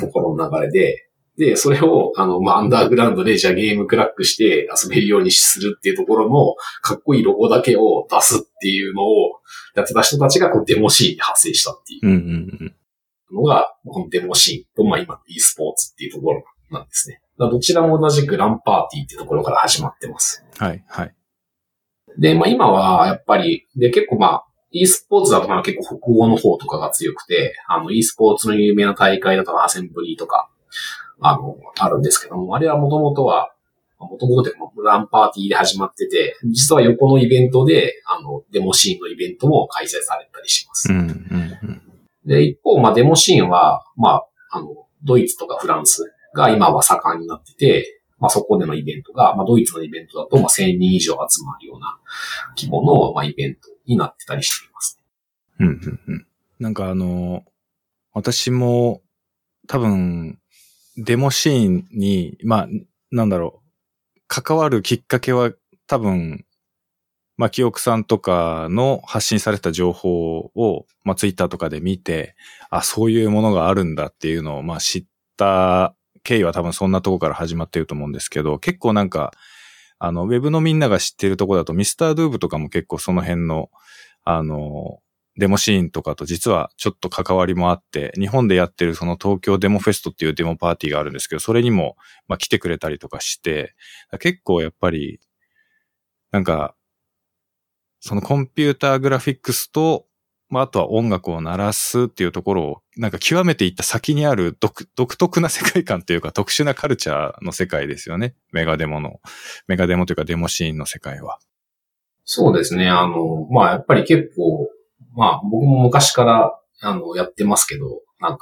ところの流れで、で、それを、まあ、アンダーグラウンドでじゃあゲームクラックして遊べるようにするっていうところの、かっこいいロゴだけを出すっていうのをやってた人たちがこうデモシーンで発生したっていうのが、このデモシーンと、まあ、今の e スポーツっていうところなんですね。どちらも同じくランパーティーってところから始まってます。はい、はい。で、まあ今はやっぱり、で結構まあ、e スポーツだとまあ結構北欧の方とかが強くて、e スポーツの有名な大会だとアセンブリーとか、あるんですけども、あれはもともとランパーティーで始まってて、実は横のイベントで、デモシーンのイベントも開催されたりします。うんうんうん、で、一方、まあデモシーンは、まあ、ドイツとかフランス、が今は盛んになってて、まあそこでのイベントが、まあドイツのイベントだと、まあ1000人以上集まるような規模の、まあイベントになってたりしています、ね。うんうんうん。なんか私も多分デモシーンに、まあなんだろう、関わるきっかけは多分、まあ、キオクさんとかの発信された情報を、まあツイッターとかで見て、あ、そういうものがあるんだっていうのを、まあ知った、経緯は多分そんなとこから始まっていると思うんですけど、結構なんか、ウェブのみんなが知ってるとこだと、ミスタードゥーブとかも結構その辺の、デモシーンとかと実はちょっと関わりもあって、日本でやってるその東京デモフェストっていうデモパーティーがあるんですけど、それにも、まあ、来てくれたりとかして、結構やっぱり、なんか、そのコンピューターグラフィックスと、まあ、あとは音楽を鳴らすっていうところを、なんか極めていった先にある独特な世界観というか特殊なカルチャーの世界ですよね。メガデモというかデモシーンの世界は。そうですね。まあ、やっぱり結構、まあ、僕も昔から、やってますけど、なんか、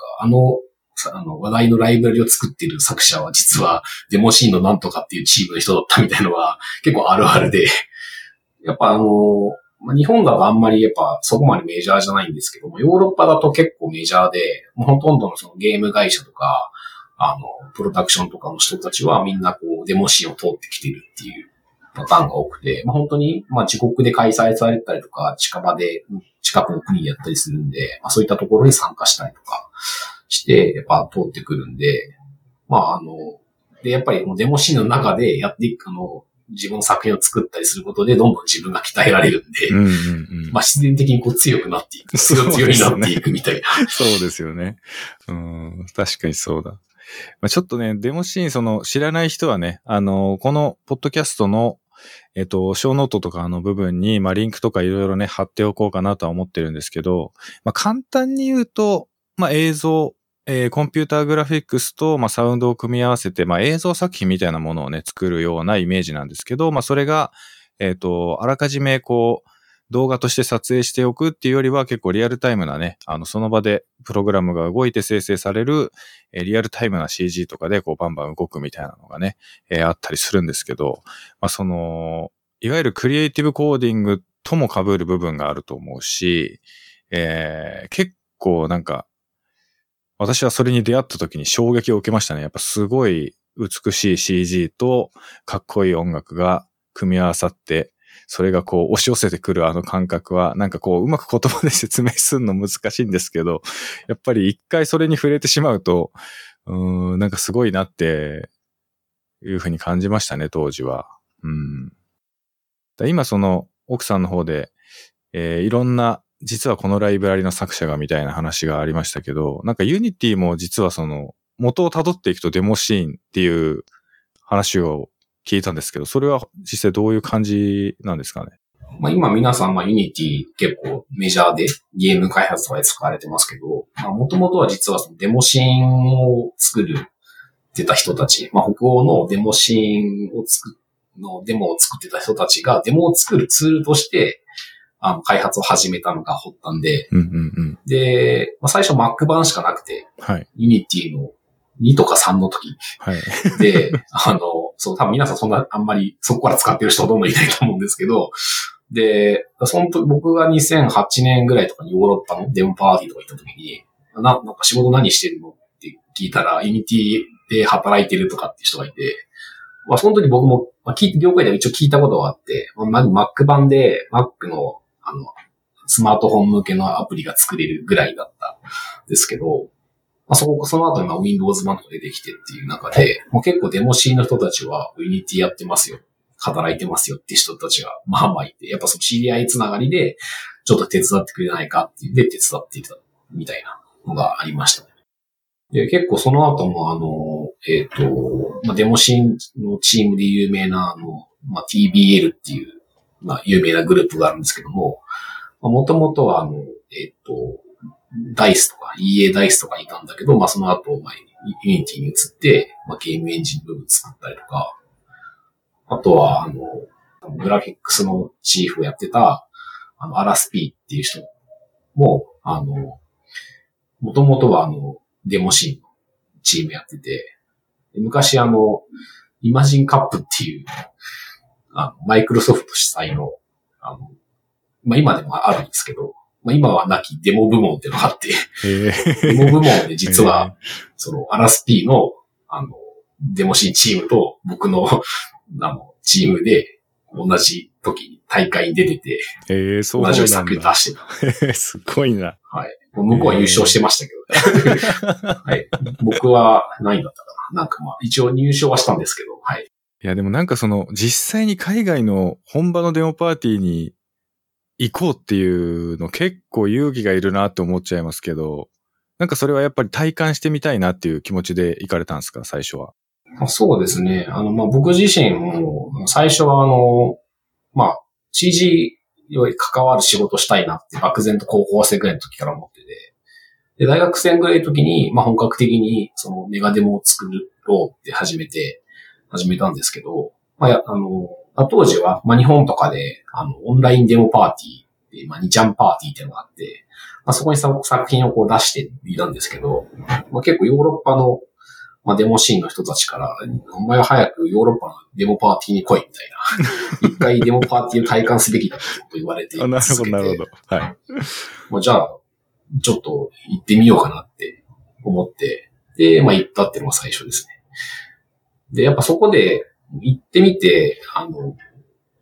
話題のライブラリを作っている作者は実はデモシーンのなんとかっていうチームの人だったみたいのは結構あるあるで、やっぱ日本だとあんまりやっぱそこまでメジャーじゃないんですけども、ヨーロッパだと結構メジャーで、もうほとんどのそのゲーム会社とか、プロダクションとかの人たちはみんなこうデモシーンを通ってきてるっていうパターンが多くて、まあ、本当にまあ自国で開催されたりとか、近くの国でやったりするんで、まあそういったところに参加したりとかして、やっぱ通ってくるんで、まあで、やっぱりデモシーンの中でやっていく自分の作品を作ったりすることで、どんどん自分が鍛えられるんで、うんうんうん、まあ自然的にこう強くなっていく、強になっていくみたいな。そうですよね。うん、確かにそうだ。まあ、ちょっとね、デモシーン、知らない人はね、このポッドキャストの、ショーノートとかの部分に、まあリンクとかいろいろね、貼っておこうかなとは思ってるんですけど、まあ簡単に言うと、まあ映像、コンピューターグラフィックスと、サウンドを組み合わせて、映像作品みたいなものをね、作るようなイメージなんですけど、それが、あらかじめこう、動画として撮影しておくっていうよりは結構リアルタイムなね、その場でプログラムが動いて生成される、リアルタイムな CG とかでこうバンバン動くみたいなのがね、あったりするんですけど、その、いわゆるクリエイティブコーディングとも被る部分があると思うし、結構なんか、私はそれに出会った時に衝撃を受けましたね。やっぱすごい美しい CG とかっこいい音楽が組み合わさって、それがこう押し寄せてくるあの感覚は、なんかこううまく言葉で説明するの難しいんですけど、やっぱり一回それに触れてしまうと、なんかすごいなっていうふうに感じましたね、当時は。今その奥さんの方で、いろんな実はこのライブラリの作者がみたいな話がありましたけど、なんか Unity も実はその元を辿っていくとデモシーンっていう話を聞いたんですけど、それは実際どういう感じなんですかね。今皆さん、Unity 結構メジャーでゲーム開発とかで使われてますけど、元々は実はそのデモシーンを作るってた人たち、北欧のデモシーンをデモを作ってた人たちがデモを作るツールとして、開発を始めたのが発端で、で、最初 Mac 版しかなくて、Unity の2とか3の時、で、そう、多分皆さんそんな、あんまりそこから使ってる人はどんどんいないと思うんですけど、で、その時僕が2008年ぐらいとかにヨーロッパのデモパーティーとか行った時に、なんか仕事何してるのって聞いたら、Unity で働いてるとかって人がいて、その時僕も、業界では一応聞いたことがあって、Mac 版で Mac の、スマートフォン向けのアプリが作れるぐらいだったんですけど、その後今 Windows 版が出てきてっていう中で、もう結構デモシーンの人たちは Unity やってますよ、働いてますよって人たちがいて、やっぱその知り合いつながりで、ちょっと手伝ってくれないかっていうんで手伝っていたみたいなのがありましたね。で、結構その後もデモシーンのチームで有名なTBL っていう、有名なグループがあるんですけども、もともとはDICE とか EA DICE とかいたんだけど、その後、Unity に移って、ゲームエンジン部分作ったりとか、あとは、グラフィックスのチーフをやってた、アラスピーっていう人も、もともとはデモシーンのチームやってて、昔イマジンカップっていう、マイクロソフト主催の、今でもあるんですけど、今はなきデモ部門っていうのがあって、デモ部門で実は、その、アラスピーの、デモシーンチームと僕の、チームで、同じ時に大会に出てて、同じ作品出してた。すごいな。向こうは優勝してましたけどね。僕は何だったかな。一応入賞はしたんですけど、いや、でもその、実際に海外の本場のデモパーティーに、行こうっていうの結構勇気がいるなって思っちゃいますけど、それはやっぱり体感してみたいなっていう気持ちで行かれたんですか、最初は。そうですね。僕自身も最初はCG に関わる仕事したいなって漠然と高校生ぐらいの時から思ってて、で大学生ぐらいの時に本格的にそのメガデモを作ろうって始めたんですけど、当時は、日本とかで、オンラインデモパーティーで、2ちゃんパーティーっていうのがあって、そこに作品をこう出していたんですけど、結構ヨーロッパの、デモシーンの人たちから、お前は早くヨーロッパのデモパーティーに来い、みたいな。一回デモパーティーを体感すべきだってこと言われていて。なるほど。じゃあ、ちょっと行ってみようかなって思って、で、行ったっていうのが最初ですね。で、やっぱそこで、行ってみて、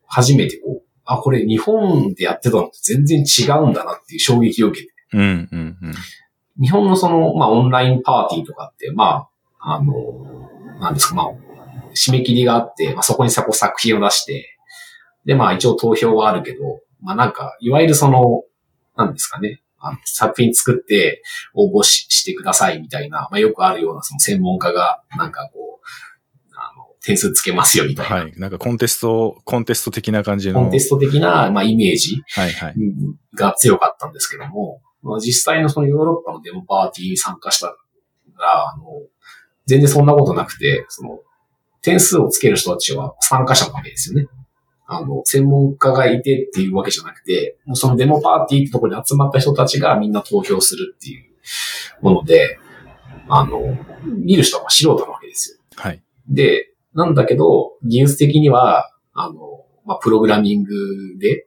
初めてこう、これ日本でやってたのと全然違うんだなっていう衝撃を受けて。日本のその、オンラインパーティーとかって、締め切りがあって、そこに作品を出して、で、一応投票はあるけど、いわゆるその、作品作って応募してくださいみたいな、よくあるようなその専門家が、点数つけますよみたいな。コンテスト的な感じの。コンテスト的な、イメージが強かったんですけども、実際のそのヨーロッパのデモパーティーに参加したったら、全然そんなことなくて、点数をつける人たちは参加者なわけですよね。専門家がいてっていうわけじゃなくて、もうそのデモパーティーってところに集まった人たちがみんな投票するっていうもので、見る人は素人なわけですよ。はい。で、なんだけど、技術的には、プログラミングで、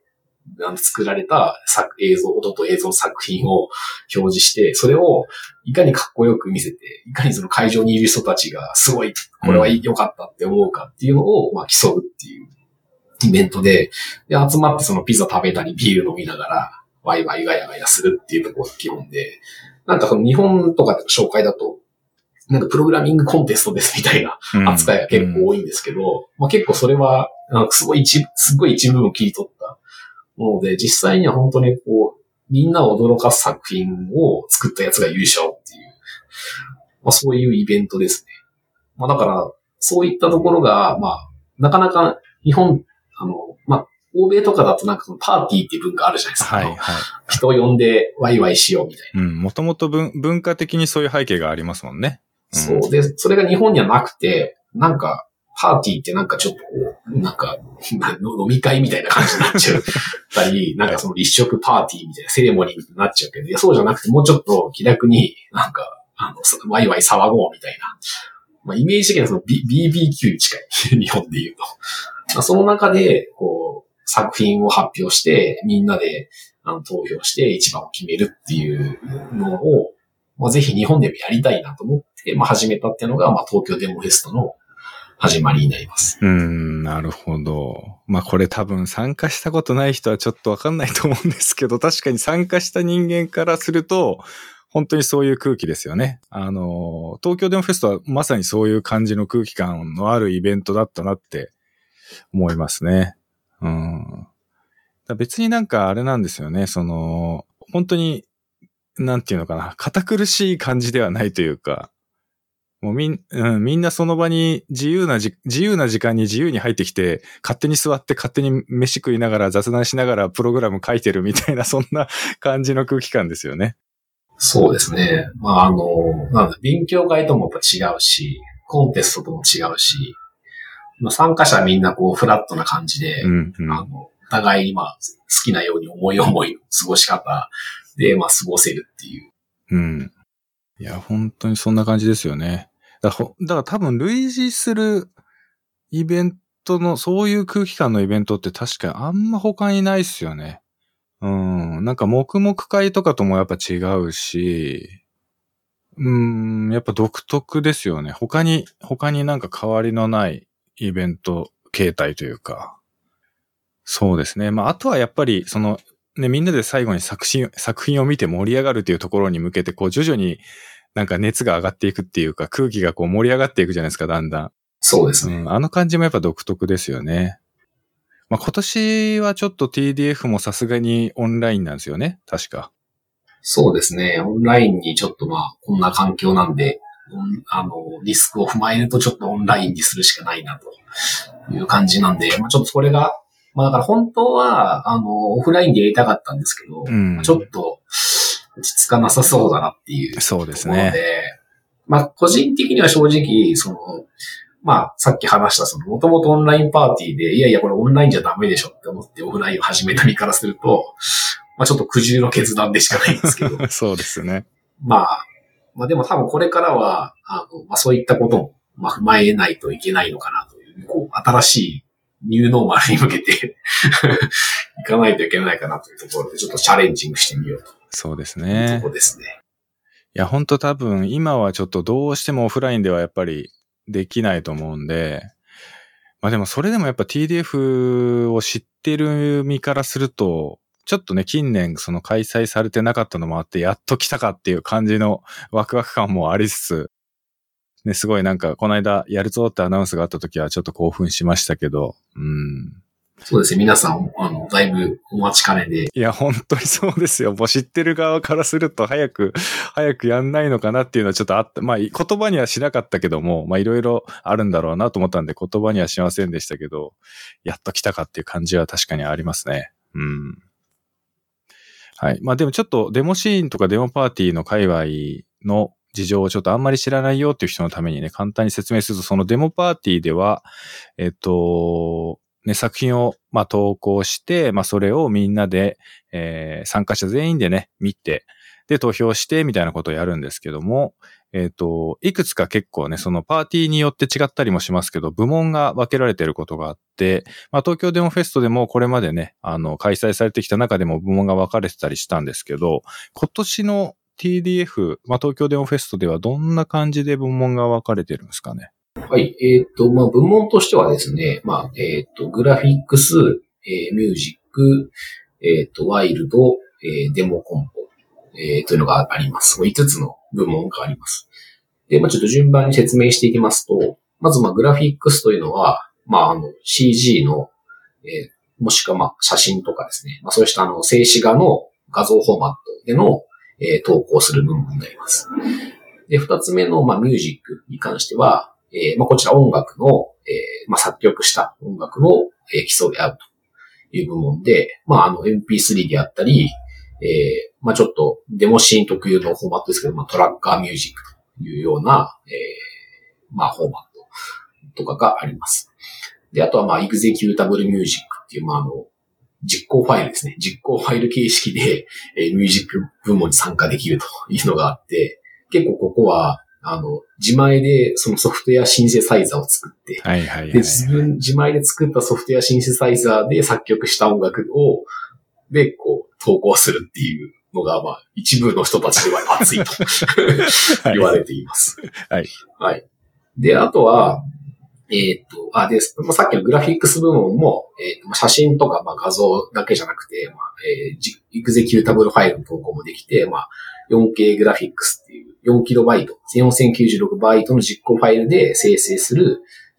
作られた映像、音と映像の作品を表示して、それをいかにかっこよく見せて、いかにその会場にいる人たちがすごい、これは良かったって思うかっていうのを、競うっていうイベントで、で、集まってそのピザ食べたりビール飲みながら、ワイワイガヤガヤするっていうところが基本で、なんかその日本とかの紹介だと、なんかプログラミングコンテストですみたいな扱いが結構多いんですけど、結構それは、すごい一部を切り取った。ので、実際には本当にみんなを驚かす作品を作ったやつが優勝っていう、そういうイベントですね。だから、そういったところが、なかなか日本、欧米とかだとなんかパーティーっていう文化あるじゃないですか。はい、はい。人を呼んでワイワイしようみたいな。うん、もともと文化的にそういう背景がありますもんね。うん、そうで、それが日本にはなくて、なんか、パーティーってなんかちょっと、なんか、飲み会みたいな感じになっちゃったり、なんかその立食パーティーみたいなセレモニーになっちゃうけど、いや、そうじゃなくてもうちょっと気楽になんか、ワイワイ騒ごうみたいな。イメージ的にはその BBQ に近い。日本で言うと。その中で、作品を発表して、みんなで投票して一番を決めるっていうのを、ぜひ日本でもやりたいなと思って、始めたっていうのが、東京デモフェストの始まりになります。なるほど。これ多分参加したことない人はちょっとわかんないと思うんですけど、確かに参加した人間からすると、本当にそういう空気ですよね。東京デモフェストはまさにそういう感じの空気感のあるイベントだったなって思いますね。別になんかあれなんですよね。本当に、なんていうのかな、堅苦しい感じではないというか、もうみんなその場に自由な時間に自由に入ってきて、勝手に座って勝手に飯食いながら雑談しながらプログラム書いてるみたいな、そんな感じの空気感ですよね。そうですね。なんだ、勉強会ともやっぱ違うし、コンテストとも違うし、参加者みんなフラットな感じで、お互い好きなように思い思いの過ごし方で、過ごせるっていう。うん。いや、本当にそんな感じですよね。だから多分類似するイベントの、そういう空気感のイベントって確かにあんま他にないっすよね。なんか黙々会とかともやっぱ違うし、やっぱ独特ですよね。他になんか変わりのないイベント形態というか。そうですね。あとはやっぱりみんなで最後に作品を見て盛り上がるというところに向けて、徐々になんか熱が上がっていくっていうか、空気が盛り上がっていくじゃないですか、だんだん。そうですね。あの感じもやっぱ独特ですよね。今年はちょっと TDF もさすがにオンラインなんですよね、確か。そうですね。オンラインにちょっとこんな環境なんで、リスクを踏まえるとちょっとオンラインにするしかないなという感じなんで、ちょっとこれが、だから本当は、オフラインでやりたかったんですけど、ちょっと、落ち着かなさそうだなっていう。そうですね。個人的には正直、さっき話した、もともとオンラインパーティーで、いやいや、これオンラインじゃダメでしょって思ってオフラインを始めた身からすると、ちょっと苦渋の決断でしかないんですけど。そうですね。でも多分これからは、そういったことも、踏まえないといけないのかなという、新しいニューノーマルに向けて、いかないといけないかなというところで、ちょっとチャレンジングしてみようと。そうですね。そうですね。いや、本当多分今はちょっとどうしてもオフラインではやっぱりできないと思うんで、でもそれでもやっぱ TDF を知ってる身からすると、ちょっとね、近年開催されてなかったのもあって、やっと来たかっていう感じのワクワク感もありつつ、ね、すごいなんかこの間やるぞってアナウンスがあった時はちょっと興奮しましたけど、そうですね。皆さん、だいぶお待ちかねで。いや、本当にそうですよ。もう知ってる側からすると早くやんないのかなっていうのはちょっとあった。言葉にはしなかったけども、いろいろあるんだろうなと思ったんで言葉にはしませんでしたけど、やっと来たかっていう感じは確かにありますね。はい。でもちょっとデモシーンとかデモパーティーの界隈の事情をちょっとあんまり知らないよっていう人のためにね、簡単に説明すると、そのデモパーティーでは、ね、作品を、まあ、投稿して、まあ、それをみんなで、参加者全員でね、見て、で、投票して、みたいなことをやるんですけども、いくつか結構ね、そのパーティーによって違ったりもしますけど、部門が分けられていることがあって、まあ、東京デモフェストでもこれまでね、開催されてきた中でも部門が分かれてたりしたんですけど、今年の TDF、まあ、東京デモフェストではどんな感じで部門が分かれてるんですかね。はい。まあ、部門としてはですね、まあ、グラフィックス、ミュージック、ワイルド、デモコンポ、というのがあります。5つの部門があります。で、まあ、ちょっと順番に説明していきますと、まず、まあ、グラフィックスというのは、まあ、CG の、もしくは、まあ、写真とかですね、まあ、そうした静止画の画像フォーマットでの、投稿する部門になります。で、二つ目の、まあ、ミュージックに関しては、まあ、こちら音楽の、まあ、作曲した音楽の、競い合うという部門で、まあ、MP3 であったり、まあ、ちょっとデモシーン特有のフォーマットですけど、まあ、トラッカーミュージックというような、まあ、フォーマットとかがあります。で、あとはまあ、エグゼキュータブルミュージックっていう、まあ、実行ファイルですね。実行ファイル形式で、ミュージック部門に参加できるというのがあって、結構ここは、自前でそのソフトウェアシンセサイザーを作って、はいはいはいはい、で、自前で作ったソフトウェアシンセサイザーで作曲した音楽を、で、こう、投稿するっていうのが、まあ、一部の人たちでは熱いと言われています。はい。はい。で、あとは、です。まあ、さっきのグラフィックス部門も、写真とか、まあ、画像だけじゃなくて、まあ、エグゼキュータブルファイルの投稿もできて、まあ、4K グラフィックスっていう、4KB、4096バイトの実行ファイルで生成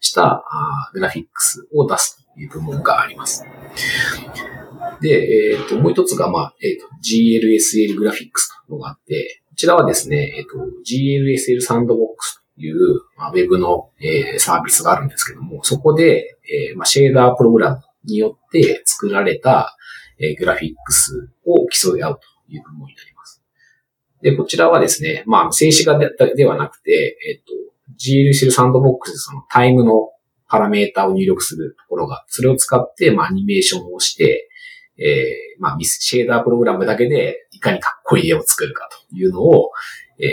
したグラフィックスを出すという部門があります。で、もう一つが、まあ、GLSL グラフィックスというのがあって、こちらはですね、GLSL サンドボックスという、まあ、ウェブの、サービスがあるんですけども、そこで、まあ、シェーダープログラムによって作られた、グラフィックスを競い合うという部門になります。で、こちらはですね、まあ、静止画ではなくて、GLSL サンドボックスのタイムのパラメータを入力するところが、それを使って、まあ、アニメーションをして、まあ、シェーダープログラムだけで、いかにかっこいい絵を作るかというのを、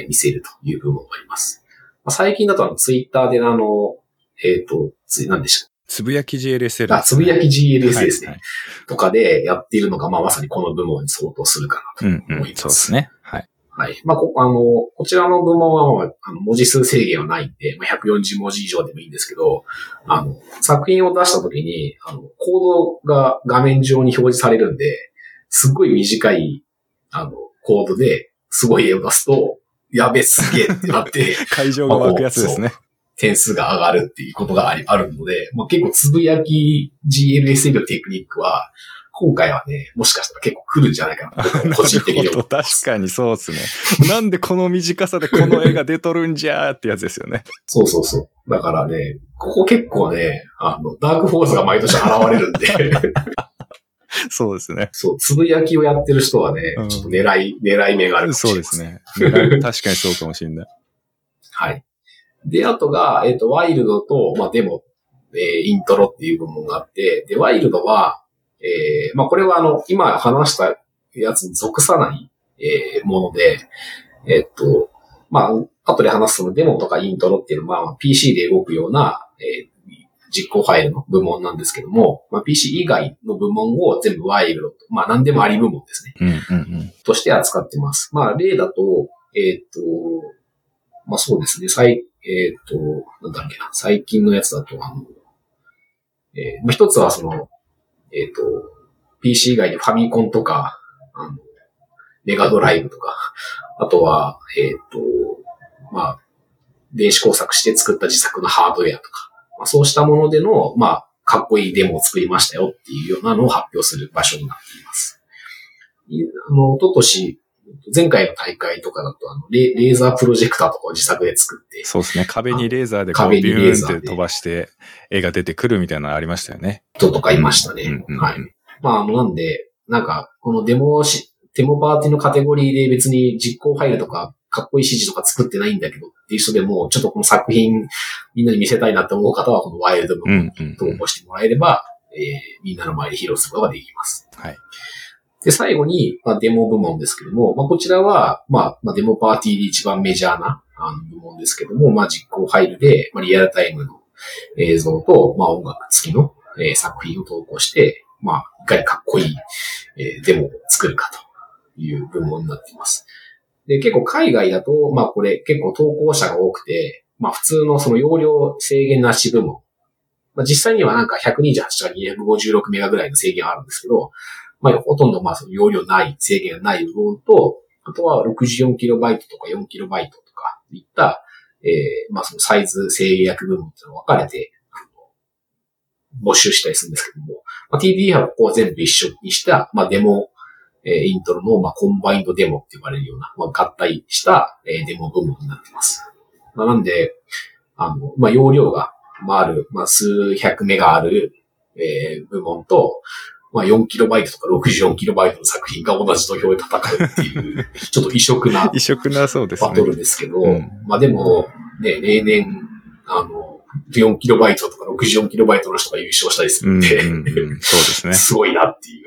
見せるという部門があります。まあ、最近だとツイッターで何でした?つぶやき GLSL、ね。つぶやき GLSL ですね、はいはい。とかでやっているのが、まあ、まさにこの部門に相当するかなと思います。うんうん、そうですね。はい。はい。まあ、こちらの部門は、文字数制限はないんで、まあ、140文字以上でもいいんですけど、作品を出したときに、コードが画面上に表示されるんで、すっごい短い、コードですごい絵を出すと、やべ、すげえってなって、会場が湧くやつですね。点数が上がるっていうことがあるので、まあ、結構つぶやき GLSL のテクニックは、今回はね、もしかしたら結構来るんじゃないかなと。個人的に確かにそうですね。なんでこの短さでこの絵が出とるんじゃーってやつですよね。そうそうそう。だからね、ここ結構ね、ダークフォースが毎年現れるんで。そうですね。そう、つぶやきをやってる人はね、うん、ちょっと狙い目があるかもしれない。そうですね。確かにそうかもしれない。はい。で、あとが、ワイルドと、まあ、デモ、イントロっていう部門があって、で、ワイルドは、まあ、これは今話したやつに属さない、もので、まあ、後で話すそのデモとかイントロっていうのは、まあ、PC で動くような、実行ファイルの部門なんですけども、まあ、PC 以外の部門を全部ワイルドと、まあ、何でもあり部門ですね。うんうんうん、として扱ってます。まあ、例だと、まあ、そうですね、なんだっけな、最近のやつだと、まあ、一つはその、PC 以外にファミコンとか、メガドライブとか、あとは、まあ、電子工作して作った自作のハードウェアとか、まあ、そうしたものでの、まあ、かっこいいデモを作りましたよっていうようなのを発表する場所になっています。おととし、前回の大会とかだと、レーザープロジェクターとかを自作で作って。そうですね。壁にレーザーでこうビューンって飛ばして、絵が出てくるみたいなのありましたよね。人とかいましたね。うんうんうん、はい。まあ、なんで、なんか、このデモパーティーのカテゴリーで別に実行ファイルとかかっこいい指示とか作ってないんだけどっていう人でも、ちょっとこの作品みんなに見せたいなって思う方は、このワイルドブックに投稿してもらえれば、みんなの前で披露することができます。はい。で、最後に、まあ、デモ部門ですけども、まあ、こちらは、まあ、デモパーティーで一番メジャーな部門ですけども、まあ、実行ファイルで、まあ、リアルタイムの映像と、まあ、音楽付きの作品を投稿して、まあ、いかにかっこいいデモを作るかという部門になっています。で、結構海外だと、まあ、これ結構投稿者が多くて、まあ、普通のその容量制限なし部門。まあ、実際にはなんか128から256メガぐらいの制限はあるんですけど、まあ、ほとんどまあ、その容量ない、制限がない部門と、あとは 64KB とか 4KB とかいった、まあ、そのサイズ制約部門っていうのが分かれて、募集したりするんですけども、まあ、TDD はここを全部一緒にした、まあ、デモ、イントロの、まあ、コンバインドデモって呼ばれるような、まあ、合体した、デモ部門になっています。まあ、なんで、まあ、容量が、まあ、ある、まあ、数百メガある、部門と、まあ、4KB とか 64KB の作品が同じ土俵で戦うっていう、ちょっと異色な、バトルですけど、うん、まあ、でも、ね、例年、4KB とか 64KB の人が優勝したりするんで、そうですね。すごいなっていう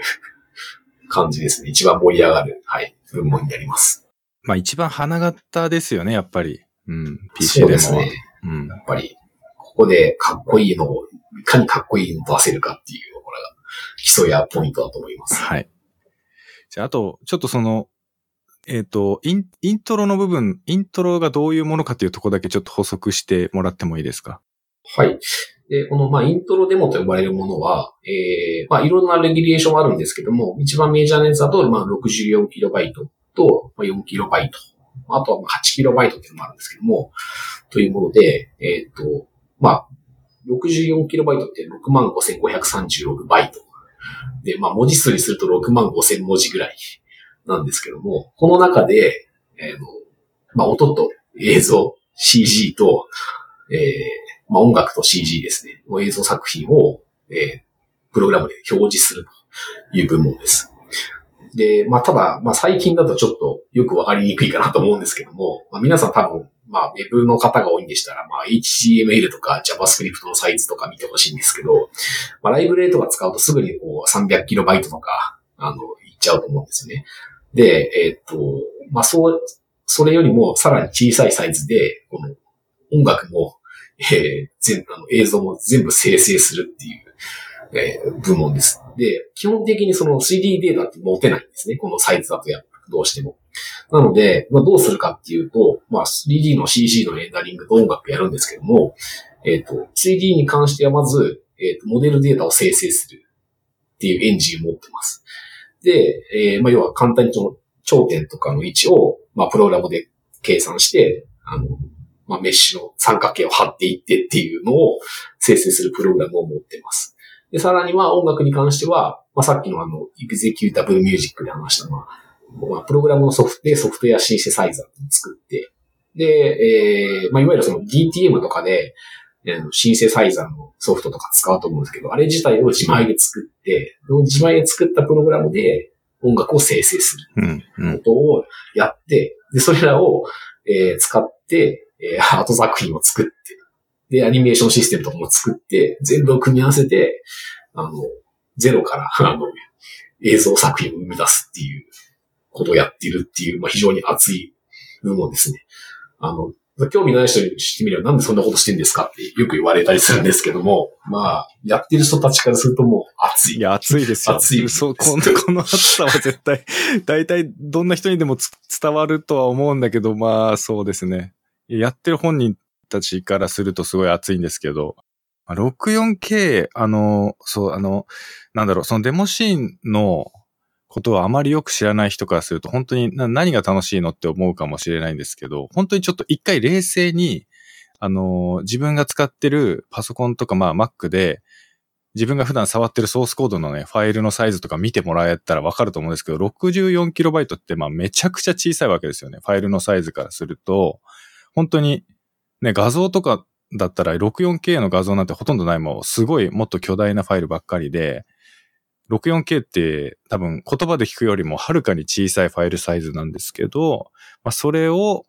感じですね。一番盛り上がる、はい、部門になります。まあ一番花形ですよね、やっぱり。うん、PC でも。そうですね。うん、やっぱり、ここでかっこいいのを、いかにかっこいいのと出せるかっていう、これが競い合うポイントだと思います。はい。じゃあ、あと、ちょっとその、イントロの部分、イントロがどういうものかというところだけちょっと補足してもらってもいいですか？はい。で、この、まあ、イントロデモと呼ばれるものは、まあ、いろんなレギュレーションがあるんですけども、一番メジャーなやつだと、まあ、64KB と 4KB、あとは 8KB っていうのもあるんですけども、というもので、まあ、64KB って 65,536 バイト。で、まあ、文字数にすると 65,000 文字ぐらいなんですけども、この中で、まあ、音と映像、CG と、まあ、音楽と CG ですね。の映像作品を、プログラムで表示するという部門です。で、まあ、ただ、まあ、最近だとちょっとよくわかりにくいかなと思うんですけども、まあ、皆さん多分、まあ、Web の方が多いんでしたら、まあ、HTML とか JavaScript のサイズとか見てほしいんですけど、まあ、ライブレートが使うとすぐにこう 300KB とか、いっちゃうと思うんですよね。で、まあ、それよりもさらに小さいサイズで、この音楽も、全部映像も全部生成するっていう、部門です。で、基本的にその 3D データって持てないんですね。このサイズだとどうしても。なので、まあ、どうするかっていうと、まあ、3D の CG のレンダリングと音楽やるんですけども、3D に関してはまず、モデルデータを生成するっていうエンジンを持ってます。で、まあ、要は簡単にその頂点とかの位置を、まあ、プログラムで計算して、まあ、メッシュの三角形を貼っていってっていうのを生成するプログラムを持っています。で、さらには音楽に関しては、まあ、さっきのエグゼキュータブルミュージックで話したのは、まあ、プログラムのソフトウェアシンセサイザーを作って、で、まあ、いわゆるその DTM とかで、シンセサイザーのソフトとか使うと思うんですけど、あれ自体を自前で作って、自前で作ったプログラムで音楽を生成することをやって、で、それらを、使って、アート作品を作って、で、アニメーションシステムとかも作って、全部を組み合わせて、ゼロから、映像作品を生み出すっていうことをやっているっていう、まあ、非常に熱い部門ですね。興味ない人にしてみればなんでそんなことしてんですかってよく言われたりするんですけども、まあ、やってる人たちからするともう熱い。いや、熱いですよ。熱い。そう、この熱さは絶対、大体どんな人にでも伝わるとは思うんだけど、まあ、そうですね。やってる本人たちからするとすごい熱いんですけど、64K、そう、なんだろう、そのデモシーンのことはあまりよく知らない人からすると、本当に何が楽しいのって思うかもしれないんですけど、本当にちょっと一回冷静に、自分が使ってるパソコンとか、まあ Mac で、自分が普段触ってるソースコードのね、ファイルのサイズとか見てもらえたらわかると思うんですけど、64KB ってまあめちゃくちゃ小さいわけですよね。ファイルのサイズからすると、本当にね、画像とかだったら 64K の画像なんてほとんどない、もうすごいもっと巨大なファイルばっかりで、64K って多分言葉で聞くよりもはるかに小さいファイルサイズなんですけど、まあ、それを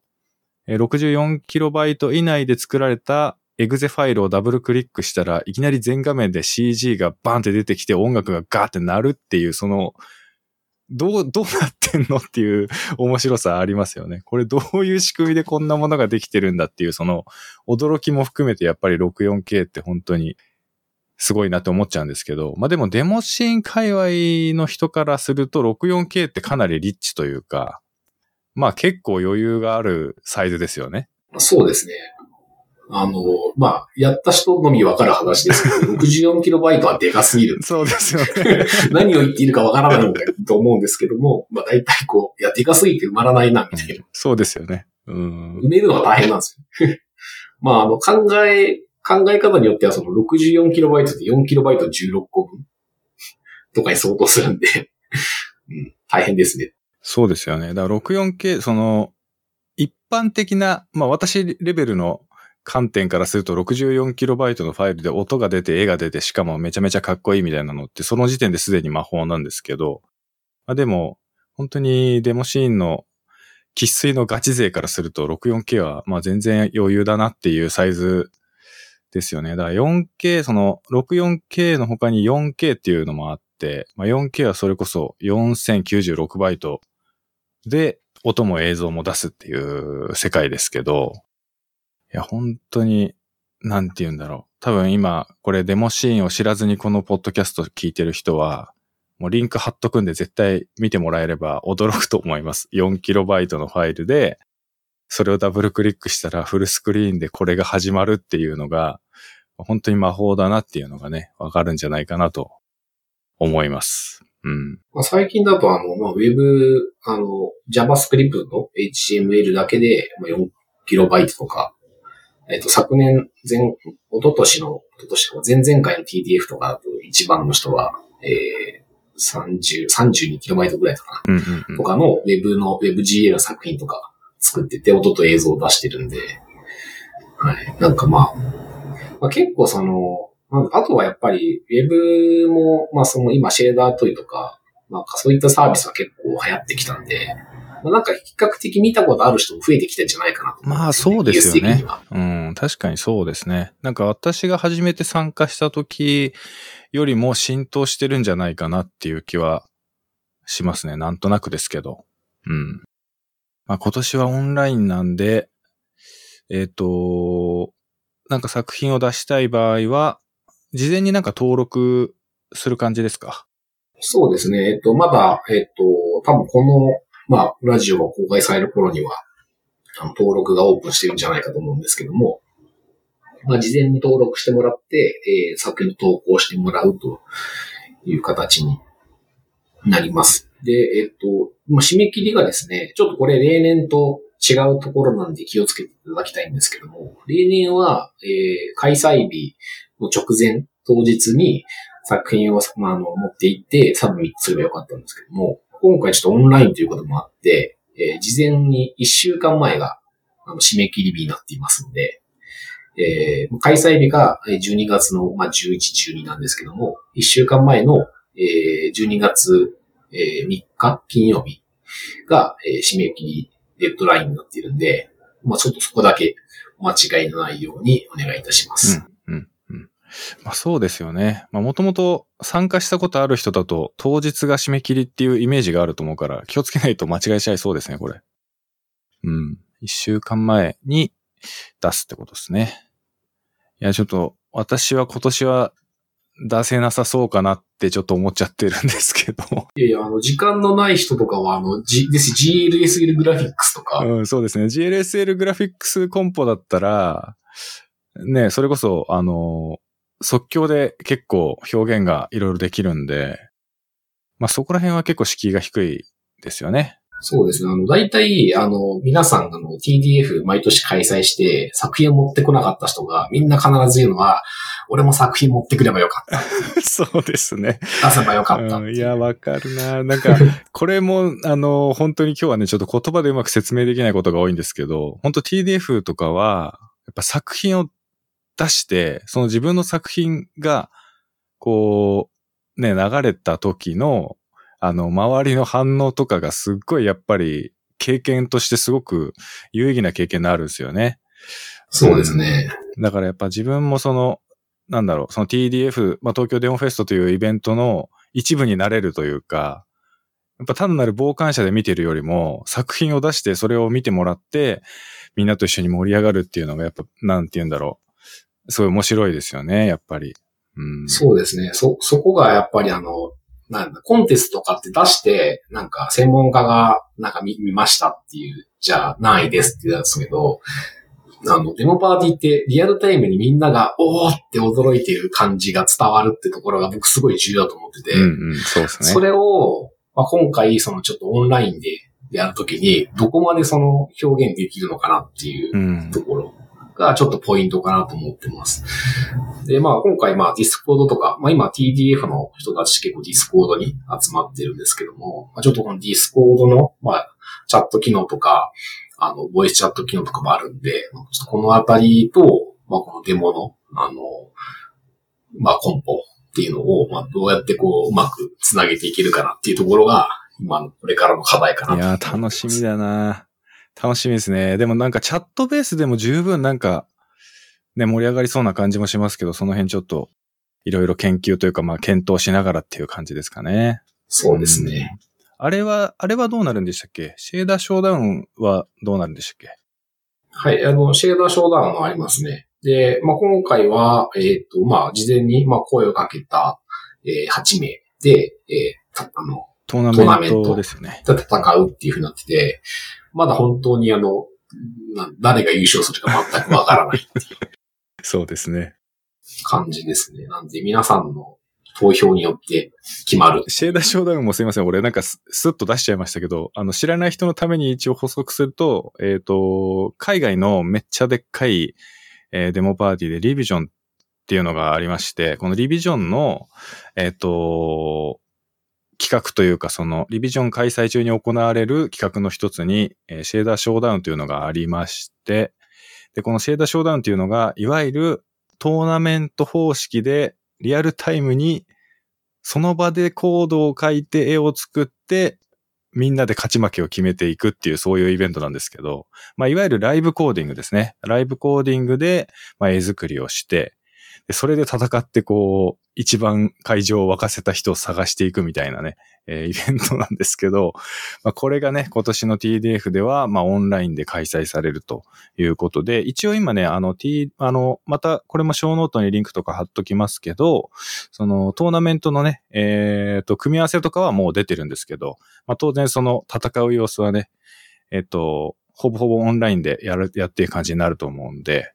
64KB 以内で作られたエグゼファイルをダブルクリックしたらいきなり全画面で CG がバンって出てきて音楽がガーって鳴るっていう、そのどうなってんのっていう面白さありますよね。これどういう仕組みでこんなものができてるんだっていう、その驚きも含めてやっぱり 64K って本当にすごいなって思っちゃうんですけど、まあでもデモシーン界隈の人からすると 64K ってかなりリッチというか、まあ結構余裕があるサイズですよね。そうですね。まあ、やった人のみわかる話ですけど、64KB はでかすぎる。そうですよね。何を言っているかわからないと思うんですけども、まあ大体こう、いや、でかすぎて埋まらないな、みたいな。そうですよね。埋めるのが大変なんですよ。まあ、考え方によってはその 64KB って 4KB 16個分とかに相当するんで、大変ですね。そうですよね。だから 64K、その、一般的な、まあ私レベルの観点からすると 64KB のファイルで音が出て絵が出てしかもめちゃめちゃかっこいいみたいなのってその時点ですでに魔法なんですけど、まあ、でも本当にデモシーンの喫水のガチ勢からすると 64K はまあ全然余裕だなっていうサイズですよね。だから 4K、その 64K の他に 4K っていうのもあって、まあ、4K はそれこそ 4096B で音も映像も出すっていう世界ですけど、いや、本当に、なんて言うんだろう。多分今、これデモシーンを知らずにこのポッドキャスト聞いてる人は、もうリンク貼っとくんで絶対見てもらえれば驚くと思います。4KB のファイルで、それをダブルクリックしたらフルスクリーンでこれが始まるっていうのが、本当に魔法だなっていうのがね、わかるんじゃないかなと思います。うん。まあ、最近だとまあ、Web、JavaScript の HTML だけで、4KB とか、昨年、前々回の TDF とか、一番の人は、32KB ぐらいとか、とかの Web の WebGL の作品とか作ってて、音と映像を出してるんで、はい。なんかまあ結構その、あとはやっぱり Web も、まあその今シェーダートイとか、なんかそういったサービスは結構流行ってきたんで、なんか比較的見たことある人も増えてきてんじゃないかなと思って、まあそうですよね。うん、確かにそうですね。なんか私が初めて参加した時よりも浸透してるんじゃないかなっていう気はしますね。なんとなくですけど。うん。まあ今年はオンラインなんで、なんか作品を出したい場合は、事前になんか登録する感じですか？そうですね。まだ、多分この、まあ、ラジオが公開される頃には、登録がオープンしてるんじゃないかと思うんですけども、まあ、事前に登録してもらって、作品を投稿してもらうという形になります。で、まあ、締め切りがですね、ちょっとこれ例年と違うところなんで気をつけていただきたいんですけども、例年は、開催日の直前、当日に作品を、まあ、持って行ってサブミットすればよかったんですけども、今回ちょっとオンラインということもあって、事前に1週間前が締め切り日になっていますので、開催日が12月の、まあ、11、12なんですけども、1週間前の、12月、3日金曜日が、締め切りデッドラインになっているんで、まあ、ちょっとそこだけお間違いのないようにお願いいたします。まあそうですよね。まあもともと参加したことある人だと当日が締め切りっていうイメージがあると思うから気をつけないと間違えちゃいそうですね、これ。うん。一週間前に出すってことですね。いや、ちょっと私は今年は出せなさそうかなってちょっと思っちゃってるんですけど。いやいや、時間のない人とかはGLSL グラフィックスとか。うん、そうですね。GLSL グラフィックスコンポだったら、ね、それこそ即興で結構表現がいろいろできるんで、まあそこら辺は結構敷居が低いですよね。そうですね。大体、皆さんTDF 毎年開催して作品を持ってこなかった人がみんな必ず言うのは、俺も作品持ってくればよかった。そうですね。出せばよかった。いや、わかるな。なんか、これも、本当に今日はね、ちょっと言葉でうまく説明できないことが多いんですけど、本当 TDF とかは、やっぱ作品を出して、その自分の作品が、こう、ね、流れた時の、周りの反応とかがすっごいやっぱり経験としてすごく有意義な経験になるんですよね。そうですね。だからやっぱ自分もその、なんだろう、その TDF、まあ、東京デモフェストというイベントの一部になれるというか、やっぱ単なる傍観者で見てるよりも作品を出してそれを見てもらってみんなと一緒に盛り上がるっていうのがやっぱなんて言うんだろう、すごい面白いですよね、やっぱり。うん、そうですね。そこがやっぱりなんだ、コンテストとかって出してなんか専門家がなんか見ましたっていうじゃあないですって言うんですけど、デモパーティーってリアルタイムにみんながおーって驚いている感じが伝わるってところが僕すごい重要だと思ってて、うんうん、そうですね。それを、まあ、今回そのちょっとオンラインでやるときにどこまでその表現できるのかなっていうところがちょっとポイントかなと思ってます。で、まあ今回まあディスコードとか、まあ今 TDF の人たち結構ディスコードに集まってるんですけども、まあ、ちょっとこのディスコードのまあチャット機能とか、ボイスチャット機能とかもあるんで、このあたりと、まあ、このデモの、まあ、コンポっていうのを、まあ、どうやってこう、うまくつなげていけるかなっていうところが、今、これからの課題かなと。いや、楽しみだな。楽しみですね。でもなんかチャットベースでも十分なんか、ね、盛り上がりそうな感じもしますけど、その辺ちょっと、いろいろ研究というか、まあ、検討しながらっていう感じですかね。そうですね。うん、あれはどうなるんでしたっけ？シェーダーショーダウンはどうなるんでしたっけ？はい、シェーダーショーダウンはありますね。で、まあ、今回は、まあ、事前に、まあ、声をかけた、8名で、トーナメントで戦うっていうふうになってて、まだ本当に誰が優勝するか全くわからないっていう。そうですね。感じですね。なんで、皆さんの、投票によって決まる。シェーダーショーダウンもすいません。俺なんかスッと出しちゃいましたけど、知らない人のために一応補足すると、海外のめっちゃでっかい、デモパーティーでリビジョンっていうのがありまして、このリビジョンの、企画というかそのリビジョン開催中に行われる企画の一つに、シェーダーショーダウンというのがありまして、で、このシェーダーショーダウンというのが、いわゆるトーナメント方式で、リアルタイムにその場でコードを書いて絵を作ってみんなで勝ち負けを決めていくっていうそういうイベントなんですけど、まあいわゆるライブコーディングですね。ライブコーディングでまあ絵作りをして、それで戦ってこう一番会場を沸かせた人を探していくみたいなね、イベントなんですけど、まあこれがね今年の TDF ではまあオンラインで開催されるということで、一応今ねまたこれもショーノートにリンクとか貼っときますけど、そのトーナメントのね組み合わせとかはもう出てるんですけど、まあ当然その戦う様子はねほぼほぼオンラインでやっていく感じになると思うんで。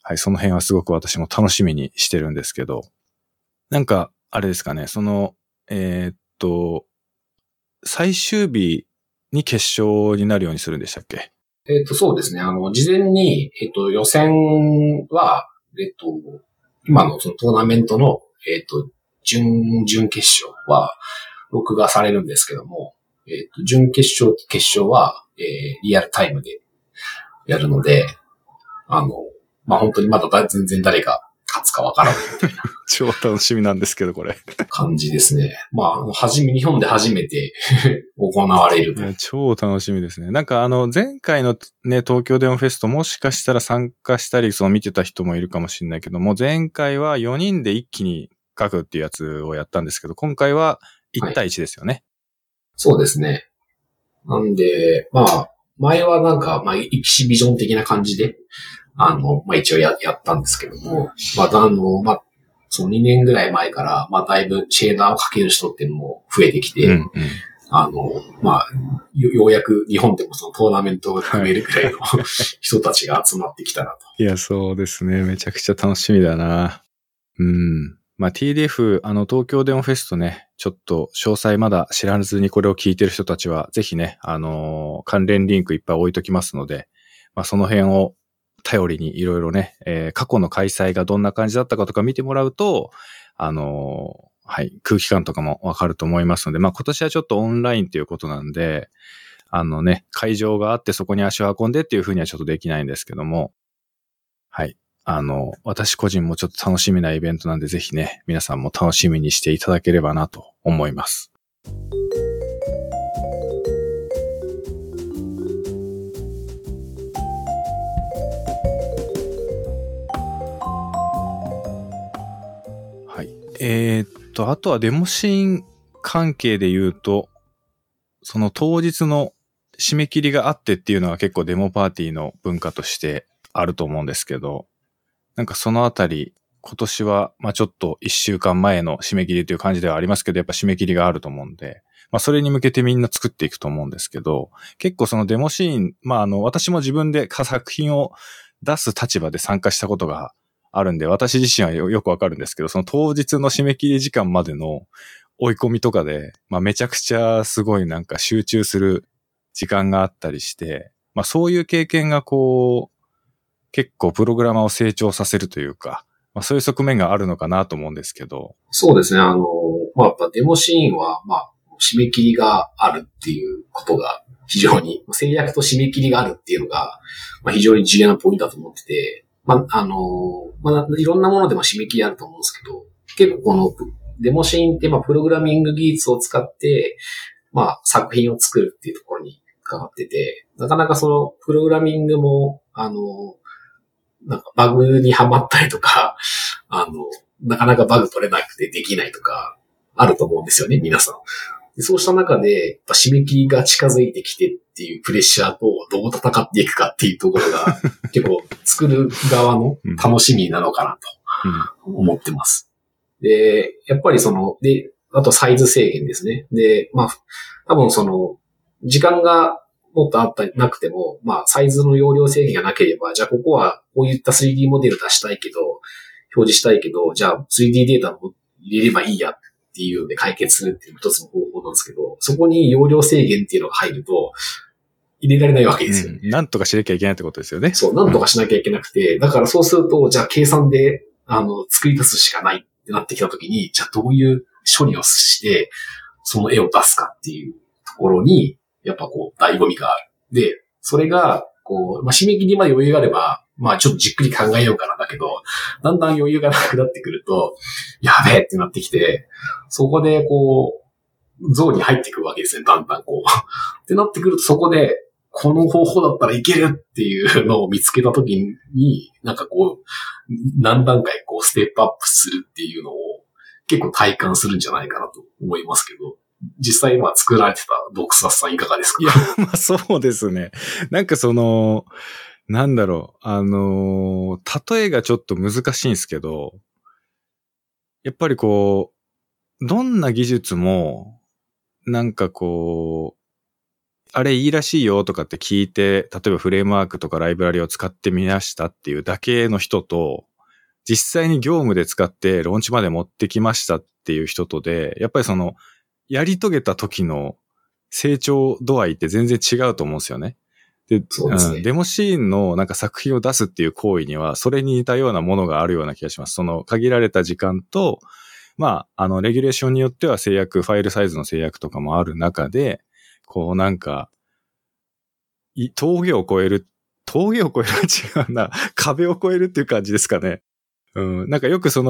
はい、その辺はすごく私も楽しみにしてるんですけど、なんか、あれですかね、その、最終日に決勝になるようにするんでしたっけ？そうですね、事前に、予選は、今のそのトーナメントの、準決勝は、録画されるんですけども、準決勝と決勝は、リアルタイムでやるので、まあ本当にまだ全然誰が勝つかわからないみたいな。超楽しみなんですけど、これ。感じですね。まあ、日本で初めて行われる。超楽しみですね。なんか前回のね、東京デモフェストもしかしたら参加したり、その見てた人もいるかもしれないけども、前回は4人で一気に書くっていうやつをやったんですけど、今回は1対1ですよね。はい、そうですね。なんで、まあ、前はなんか、まあ、エキシビジョン的な感じで、まあ、一応やったんですけども、まあ、まあ、その2年ぐらい前から、まあ、だいぶシェーダーをかける人っていうのも増えてきて、うんうん、まあ、ようやく日本でもそのトーナメントを組めるくらいの、はい、人たちが集まってきたなと。いや、そうですね。めちゃくちゃ楽しみだな。うん。まあ、TDF、東京デモフェストね、ちょっと詳細まだ知らずにこれを聞いてる人たちは、ぜひね、関連リンクいっぱい置いときますので、まあ、その辺を、頼りにいろいろね、過去の開催がどんな感じだったかとか見てもらうと、はい、空気感とかもわかると思いますので、まあ今年はちょっとオンラインということなんで、ね、会場があってそこに足を運んでっていうふうにはちょっとできないんですけども、はい、私個人もちょっと楽しみなイベントなんで、ぜひね、皆さんも楽しみにしていただければなと思います。あとはデモシーン関係で言うと、その当日の締め切りがあってっていうのは結構デモパーティーの文化としてあると思うんですけど、なんかそのあたり、今年は、まあちょっと1週間前の締め切りという感じではありますけど、やっぱ締め切りがあると思うんで、まあそれに向けてみんな作っていくと思うんですけど、結構そのデモシーン、まあ私も自分で作品を出す立場で参加したことがあるんで、私自身はよくわかるんですけど、その当日の締め切り時間までの追い込みとかで、まあめちゃくちゃすごいなんか集中する時間があったりして、まあそういう経験がこう、結構プログラマーを成長させるというか、まあ、そういう側面があるのかなと思うんですけど。そうですね。まあ、やっぱデモシーンは、まあ、締め切りがあるっていうことが非常に、制約と締め切りがあるっていうのが、まあ、非常に重要なポイントだと思ってて、まあ、まあ、いろんなものでも締め切りあると思うんですけど、結構このデモシーンって、まあ、プログラミング技術を使って、まあ、作品を作るっていうところに関わってて、なかなかその、プログラミングも、なんかバグにはまったりとか、なかなかバグ取れなくてできないとか、あると思うんですよね、皆さん。でそうした中で、やっぱ締め切りが近づいてきてっていうプレッシャーとどう戦っていくかっていうところが、結構作る側の楽しみなのかなと思ってます。で、やっぱりで、あとサイズ制限ですね。で、まあ、多分時間が、もっとなくても、まあ、サイズの容量制限がなければ、じゃあここはこういった 3D モデル出したいけど、表示したいけど、じゃあ 3D データも入れればいいやっていうので解決するっていう一つの方法なんですけど、そこに容量制限っていうのが入ると、入れられないわけですよね。なんとかしなきゃいけないってことですよね。そう、なんとかしなきゃいけなくて、だからそうすると、じゃあ計算で、作り出すしかないってなってきたときに、じゃあどういう処理をして、その絵を出すかっていうところに、やっぱこう、醍醐味がある。で、それが、こう、まあ、締め切りまで余裕があれば、まあ、ちょっとじっくり考えようかなだけど、だんだん余裕がなくなってくると、やべえってなってきて、そこでこう、ゾーンに入ってくるわけですね、だんだんこう。ってなってくると、そこで、この方法だったらいけるっていうのを見つけたときに、なんかこう、何段階こう、ステップアップするっていうのを、結構体感するんじゃないかなと思いますけど。実際今作られてたドクサスさんいかがですか？いや、まあそうですね。なんかなんだろう、例えがちょっと難しいんですけど、やっぱりこう、どんな技術も、なんかこう、あれいいらしいよとかって聞いて、例えばフレームワークとかライブラリを使ってみましたっていうだけの人と、実際に業務で使ってローンチまで持ってきましたっていう人とで、やっぱりやり遂げた時の成長度合いって全然違うと思うんですよね。で、そうですね。デモシーンのなんか作品を出すっていう行為には、それに似たようなものがあるような気がします。限られた時間と、まあ、レギュレーションによっては制約、ファイルサイズの制約とかもある中で、こうなんか、峠を越えるは違うな、壁を越えるっていう感じですかね。うん、なんかよく少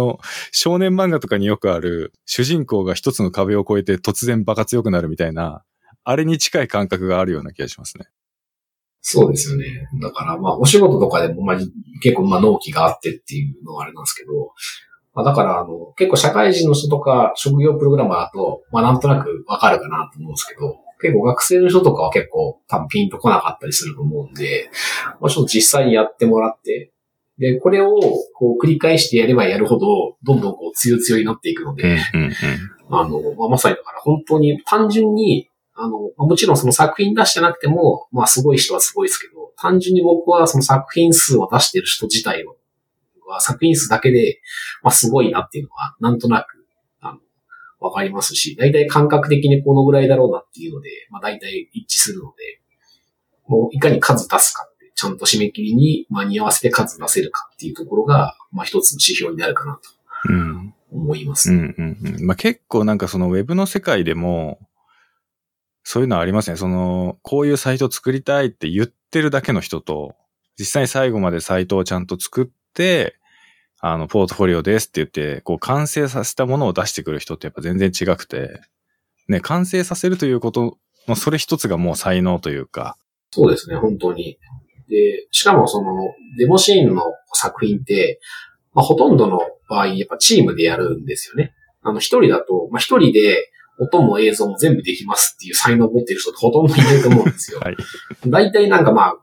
年漫画とかによくある主人公が一つの壁を越えて突然バカ強くなるみたいな、あれに近い感覚があるような気がしますね。そうですよね。だからまあお仕事とかでもまあ結構まあ納期があってっていうのはあれなんですけど、まあだから結構社会人の人とか職業プログラマーだとまあなんとなくわかるかなと思うんですけど、結構学生の人とかは結構多分ピンとこなかったりすると思うんで、まあちょっと実際にやってもらって、で、これを、こう、繰り返してやればやるほど、どんどんこう、強になっていくので、まあ、まさにだから、本当に、単純に、もちろんその作品出してなくても、まあ、すごい人はすごいですけど、単純に僕はその作品数を出してる人自体は、作品数だけで、まあ、すごいなっていうのは、なんとなく、わかりますし、大体感覚的にこのぐらいだろうなっていうので、まあ、大体一致するので、もう、いかに数出すか。ちゃんと締め切りに間に合わせて数出せるかっていうところが、まあ一つの指標になるかなと思います。まあ結構なんかウェブの世界でも、そういうのはありますね。こういうサイト作りたいって言ってるだけの人と、実際に最後までサイトをちゃんと作って、ポートフォリオですって言って、こう完成させたものを出してくる人ってやっぱ全然違くて、ね、完成させるということのそれ一つがもう才能というか。そうですね、本当に。で、しかもデモシーンの作品って、まあ、ほとんどの場合、やっぱチームでやるんですよね。一人だと、まあ、一人で音も映像も全部できますっていう才能を持っている人ってほとんどいないと思うんですよ。はい。大体なんかまあ、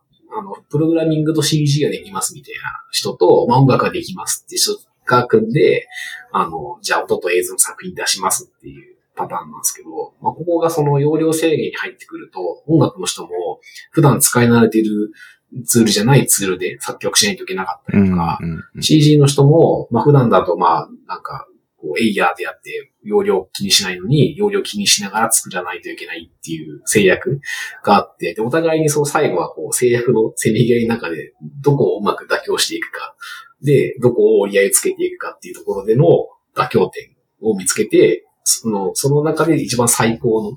プログラミングと CG ができますみたいな人と、まあ、音楽ができますっていう人が組んで、じゃあ音と映像の作品出しますっていうパターンなんですけど、まあ、ここがその容量制限に入ってくると、音楽の人も普段使い慣れているツールじゃないツールで作曲しないといけなかったりとか、うんうんうん、CG の人も、まあ、普段だとまあ、なんか、エイヤーでやって容量気にしないのに容量気にしながら作らないといけないっていう制約があって、でお互いにその最後はこう制約のせめぎ合いの中でどこをうまく妥協していくかでどこを折り合いつけていくかっていうところでの妥協点を見つけて、その中で一番最高の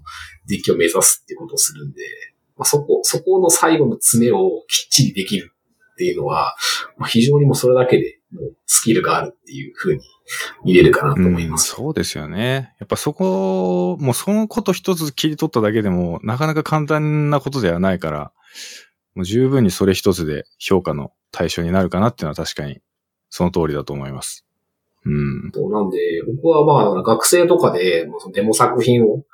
デッキを目指すっていうことをするんで、まあ、そこの最後の詰めをきっちりできるっていうのは、まあ、非常にもうそれだけでもうスキルがあるっていう風に見れるかなと思います、うん。そうですよね。やっぱそこもうそのこと一つ切り取っただけでもなかなか簡単なことではないから、もう十分にそれ一つで評価の対象になるかなっていうのは確かにその通りだと思います。うん。なんで僕はまあ学生とかでデモ作品を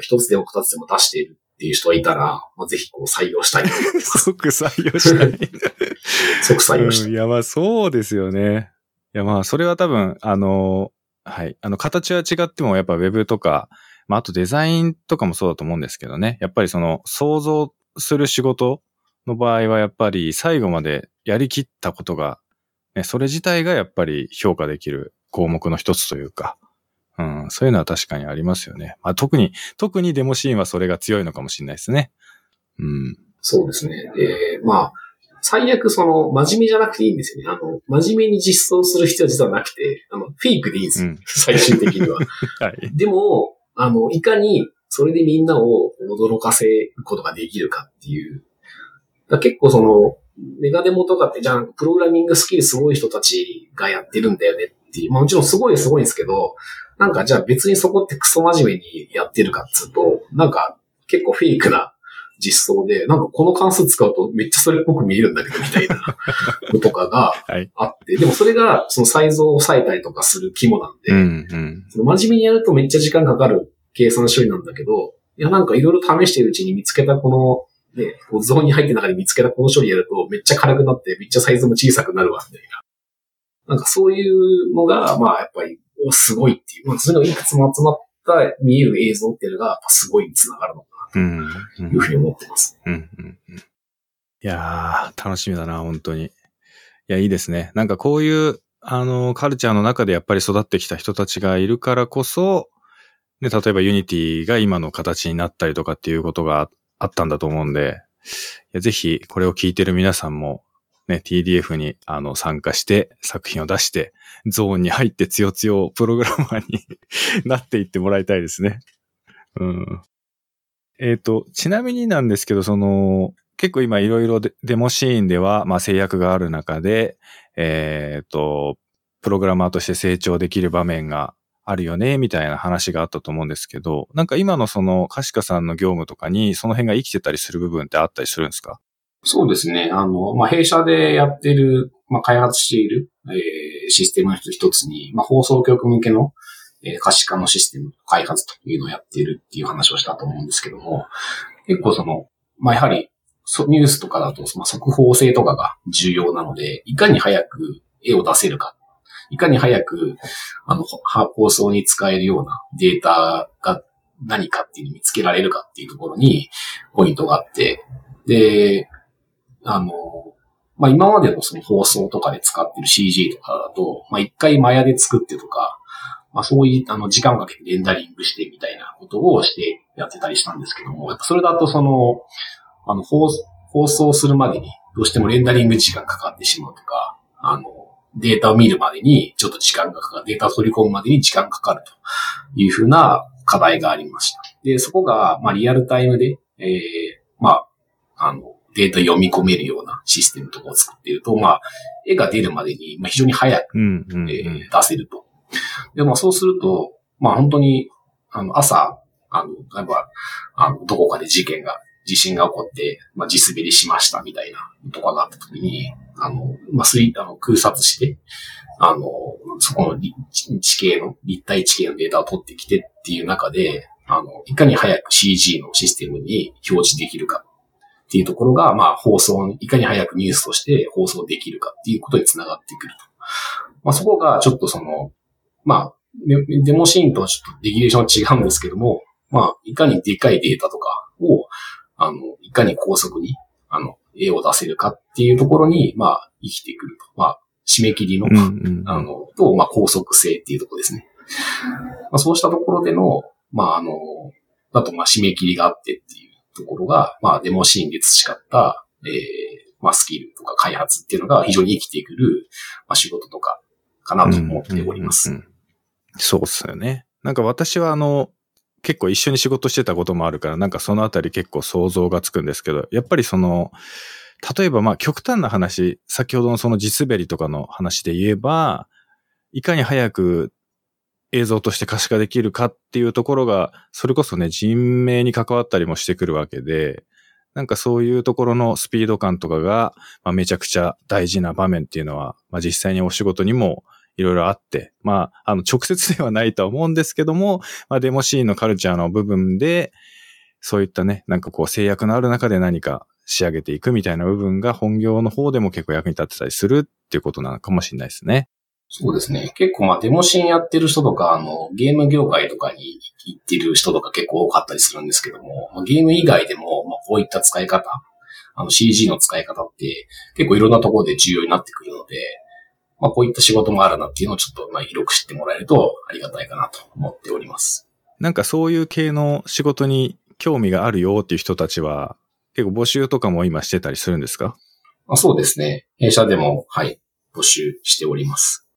一つでも二つでも出しているっていう人がいたら、まあ、ぜひこう採用したいと思います。即採用したい。即採用したい。うん、いやまあそうですよね。いやまあそれは多分はい形は違ってもやっぱウェブとかまああとデザインとかもそうだと思うんですけどね、やっぱりその想像する仕事の場合はやっぱり最後までやり切ったことが、ね、それ自体がやっぱり評価できる項目の一つというか、うん、そういうのは確かにありますよね。まあ特にデモシーンはそれが強いのかもしれないですね。うん。そうですね。でまあ。最悪真面目じゃなくていいんですよね。真面目に実装する必要は実はなくて、フェイクでいいんですよ。うん、最終的には。はい、でも、いかにそれでみんなを驚かせることができるかっていう。だ結構メガデモとかって、じゃあ、プログラミングスキルすごい人たちがやってるんだよねっていう。まあもちろんすごいんですけど、なんかじゃあ別にそこってクソ真面目にやってるかっていうと、なんか結構フェイクな、実装で、なんかこの関数使うとめっちゃそれっぽく見えるんだけどみたいなのとかがあって、はい、でもそれがそのサイズを抑えたりとかする規模なんで、うんうん、真面目にやるとめっちゃ時間かかる計算処理なんだけど、いやなんかいろいろ試してるうちに見つけたこの、ね、こうゾーンに入ってる中で見つけたこの処理やるとめっちゃ軽くなってめっちゃサイズも小さくなるわみたいな。なんかそういうのが、まあやっぱり、お、すごいっていう、まあそれがいくつも集まって、見える映像っていうのがやっぱすごいにつながるのかなというふうに思ってます。うんうんうん、いやー楽しみだな本当に。いやいいですね。なんかこういうカルチャーの中でやっぱり育ってきた人たちがいるからこそ、ね、例えば Unity が今の形になったりとかっていうことがあったんだと思うんで、いやぜひこれを聞いてる皆さんもね、TDF に参加して作品を出してゾーンに入ってつよつよプログラマーになっていってもらいたいですね。うん。ちなみになんですけど、結構今いろいろデモシーンでは、まあ、制約がある中で、プログラマーとして成長できる場面があるよね、みたいな話があったと思うんですけど、なんか今のカシカさんの業務とかにその辺が生きてたりする部分ってあったりするんですか？そうですね。まあ、弊社でやってる、まあ、開発している、システムの一つに、まあ、放送局向けの、可視化のシステム開発というのをやっているっていう話をしたと思うんですけども、結構まあ、やはり、ニュースとかだと、まあ、速報性とかが重要なので、いかに早く絵を出せるか、いかに早く、放送に使えるようなデータが何かっていうのを見つけられるかっていうところに、ポイントがあって、で、まあ、今までの放送とかで使ってる CG とかだと、まあ、一回マヤで作ってとか、まあ、そういう、時間をかけてレンダリングしてみたいなことをしてやってたりしたんですけども、やっぱそれだと放送するまでにどうしてもレンダリング時間かかってしまうとか、データを見るまでにちょっと時間がかかる、データを取り込むまでに時間がかかるというふうな課題がありました。で、そこが、まあ、リアルタイムで、まあ、データ読み込めるようなシステムとかを作っていると、まあ、絵が出るまでに非常に早く出せると。で、まあそうすると、まあ本当に、朝、例えば、どこかで事件が地震が起こって、まあ、地滑りしましたみたいなとかがあったときに、まあ、空撮して、そこの立体地形のデータを取ってきてっていう中で、いかに早く CG のシステムに表示できるかっていうところが、まあ、いかに早くニュースとして放送できるかっていうことにつながってくると。まあ、そこがちょっとまあ、デモシーンとはちょっとレギュレーションは違うんですけども、まあ、いかにでかいデータとかを、いかに高速に、絵を出せるかっていうところに、まあ、生きてくると。まあ、締め切りの、まあ、高速性っていうところですね。まあ、そうしたところでの、まあ、だと、まあ、締め切りがあってっていうところが、まあ、デモシーンで培った、まあ、スキルとか開発っていうのが非常に生きてくる、まあ、仕事とか、かなと思っております。そうっすよね。なんか私は結構一緒に仕事してたこともあるから、なんかそのあたり結構想像がつくんですけど、やっぱり例えばまあ極端な話、先ほどのその地滑りとかの話で言えば、いかに早く映像として可視化できるかっていうところが、それこそね、人命に関わったりもしてくるわけで、なんかそういうところのスピード感とかが、まあ、めちゃくちゃ大事な場面っていうのは、まあ実際にお仕事にもいろいろあって、まあ、直接ではないとは思うんですけども、まあ、デモシーンのカルチャーの部分で、そういったね、なんかこう制約のある中で何か仕上げていくみたいな部分が本業の方でも結構役に立ってたりするっていうことなのかもしれないですね。そうですね。結構まあ、デモシーンやってる人とか、ゲーム業界とかに行ってる人とか結構多かったりするんですけども、ゲーム以外でも、まあ、こういった使い方、CG の使い方って結構いろんなところで重要になってくるので、まあ、こういった仕事もあるなっていうのをちょっとまあ広く知ってもらえるとありがたいかなと思っております。なんかそういう系の仕事に興味があるよっていう人たちは結構募集とかも今してたりするんですか？あ、そうですね。弊社でも、はい、募集しております。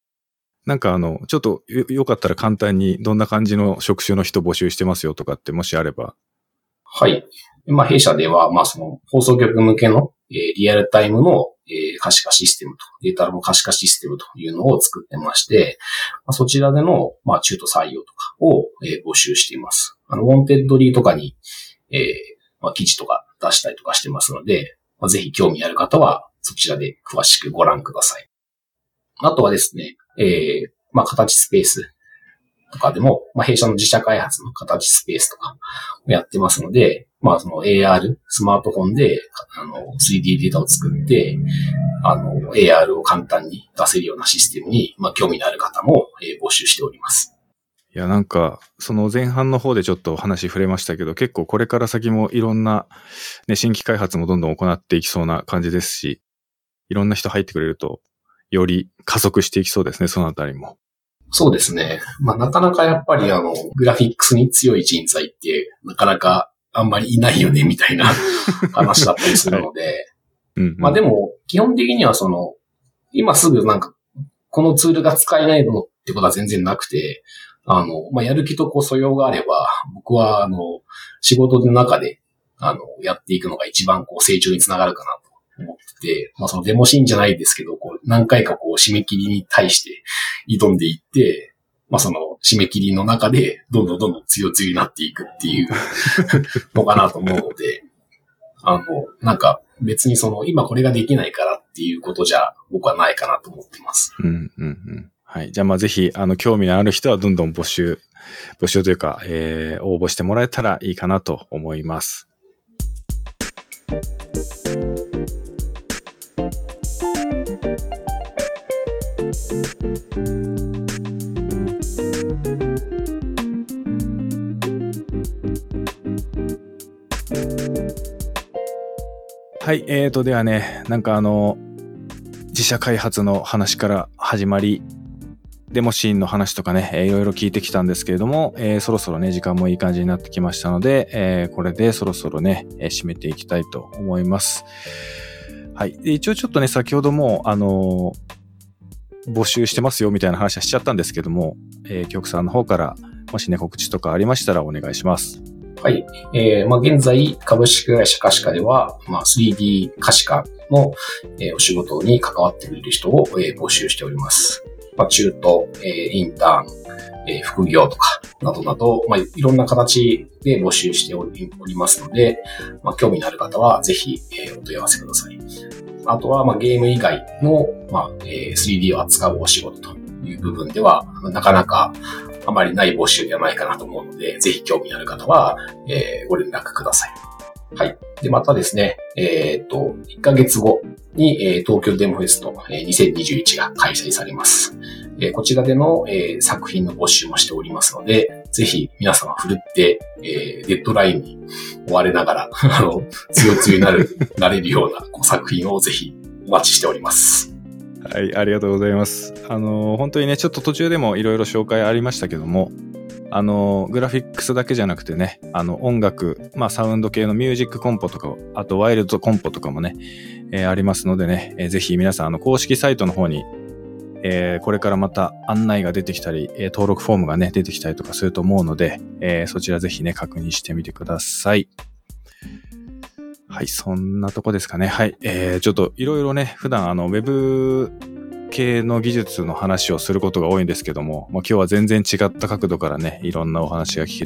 なんかちょっとよかったら簡単にどんな感じの職種の人募集してますよとかってもしあれば。はい。まあ、弊社では、まあ、放送局向けの、リアルタイムの、可視化システムと、データの可視化システムというのを作ってまして、まあ、そちらでの、まあ、中途採用とかを、募集しています。ウォンテッドリーとかに、まあ、記事とか出したりとかしてますので、まあ、ぜひ興味ある方は、そちらで詳しくご覧ください。あとはですね、まあ、形スペースとかでも、まあ、弊社の自社開発の形スペースとかをやってますので、まあ、AR、スマートフォンで、3D データを作って、AR を簡単に出せるようなシステムに、まあ、興味のある方も、募集しております。いや、なんか、前半の方でちょっと話触れましたけど、結構これから先もいろんな、ね、新規開発もどんどん行っていきそうな感じですし、いろんな人入ってくれると、より加速していきそうですね、そのあたりも。そうですね。まあ、なかなかやっぱりグラフィックスに強い人材って、なかなか、あんまりいないよね、みたいな話だったりするので。はい、まあでも、基本的には今すぐなんか、このツールが使えないのってことは全然なくて、まあやる気と素養があれば、僕は仕事の中で、やっていくのが一番成長につながるかなと思ってて、まあデモシーンじゃないですけど、何回か締め切りに対して挑んでいって、まあ締め切りの中でどんどん強になっていくっていうのかなと思うので、なんか別に今これができないからっていうことじゃ僕はないかなと思ってます。はい。じゃあまあぜひ興味のある人はどんどん募集というか、応募してもらえたらいいかなと思います。はい、ではね、なんか自社開発の話から始まり、デモシーンの話とかね、いろいろ聞いてきたんですけれども、そろそろね、時間もいい感じになってきましたので、これでそろそろね、締めていきたいと思います。はい。一応ちょっとね、先ほども、募集してますよみたいな話はしちゃったんですけども、局さんの方から、もしね、告知とかありましたらお願いします。はい。まあ、現在、株式会社可視化では、まあ、3D 可視化の、お仕事に関わってくれる人を、募集しております。まあ、中途、インターン、副業とか、などなど、まあ、いろんな形で募集しておりますので、まあ、興味のある方はぜひ、お問い合わせください。あとは、まあ、ゲーム以外の、まあ、3D を扱うお仕事という部分では、なかなかあまりない募集ではないかなと思うので、ぜひ興味のある方は、ご連絡ください。はい。で、またですね、1ヶ月後に、東京デモフェスト2021が開催されます。こちらでの、作品の募集もしておりますので、ぜひ皆様振るって、デッドラインに追われながら、なれるようなこう作品をぜひお待ちしております。はい、ありがとうございます。本当にね、ちょっと途中でもいろいろ紹介ありましたけども、グラフィックスだけじゃなくてね、音楽、まあサウンド系のミュージックコンポとか、あとワイルドコンポとかもね、ありますのでね、ぜひ皆さん公式サイトの方に、これからまた案内が出てきたり、登録フォームがね、出てきたりとかすると思うので、そちらぜひね、確認してみてください。はい、そんなとこですかね。はい、ちょっといろいろね、普段ウェブ系の技術の話をすることが多いんですけども、まあ、今日は全然違った角度からね、いろんなお話が聞け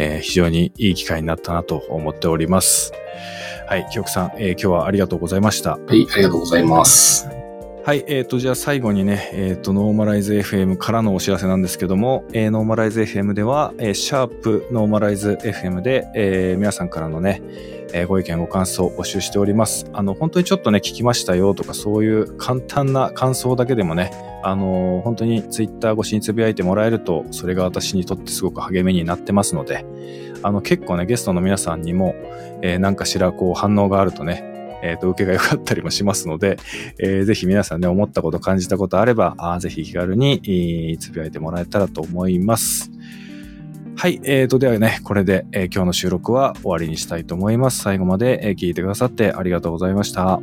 て、非常にいい機会になったなと思っております。はい、キョクさん、今日はありがとうございました。はい、ありがとうございます。はい、じゃあ最後にね、ノーマライズ FM からのお知らせなんですけども、ノーマライズ FM では、シャープノーマライズ FM で、皆さんからのね、ご意見ご感想を募集しております。本当にちょっとね、聞きましたよとか、そういう簡単な感想だけでもね、本当にツイッター越しにつぶやいてもらえると、それが私にとってすごく励みになってますので、結構ね、ゲストの皆さんにも、なんかしらこう反応があるとね、受けが良かったりもしますので、ぜひ皆さんね、思ったこと感じたことあれば、ぜひ気軽に、つぶやいてもらえたらと思います。はい、ではね、これで、今日の収録は終わりにしたいと思います。最後まで、聞いてくださってありがとうございました。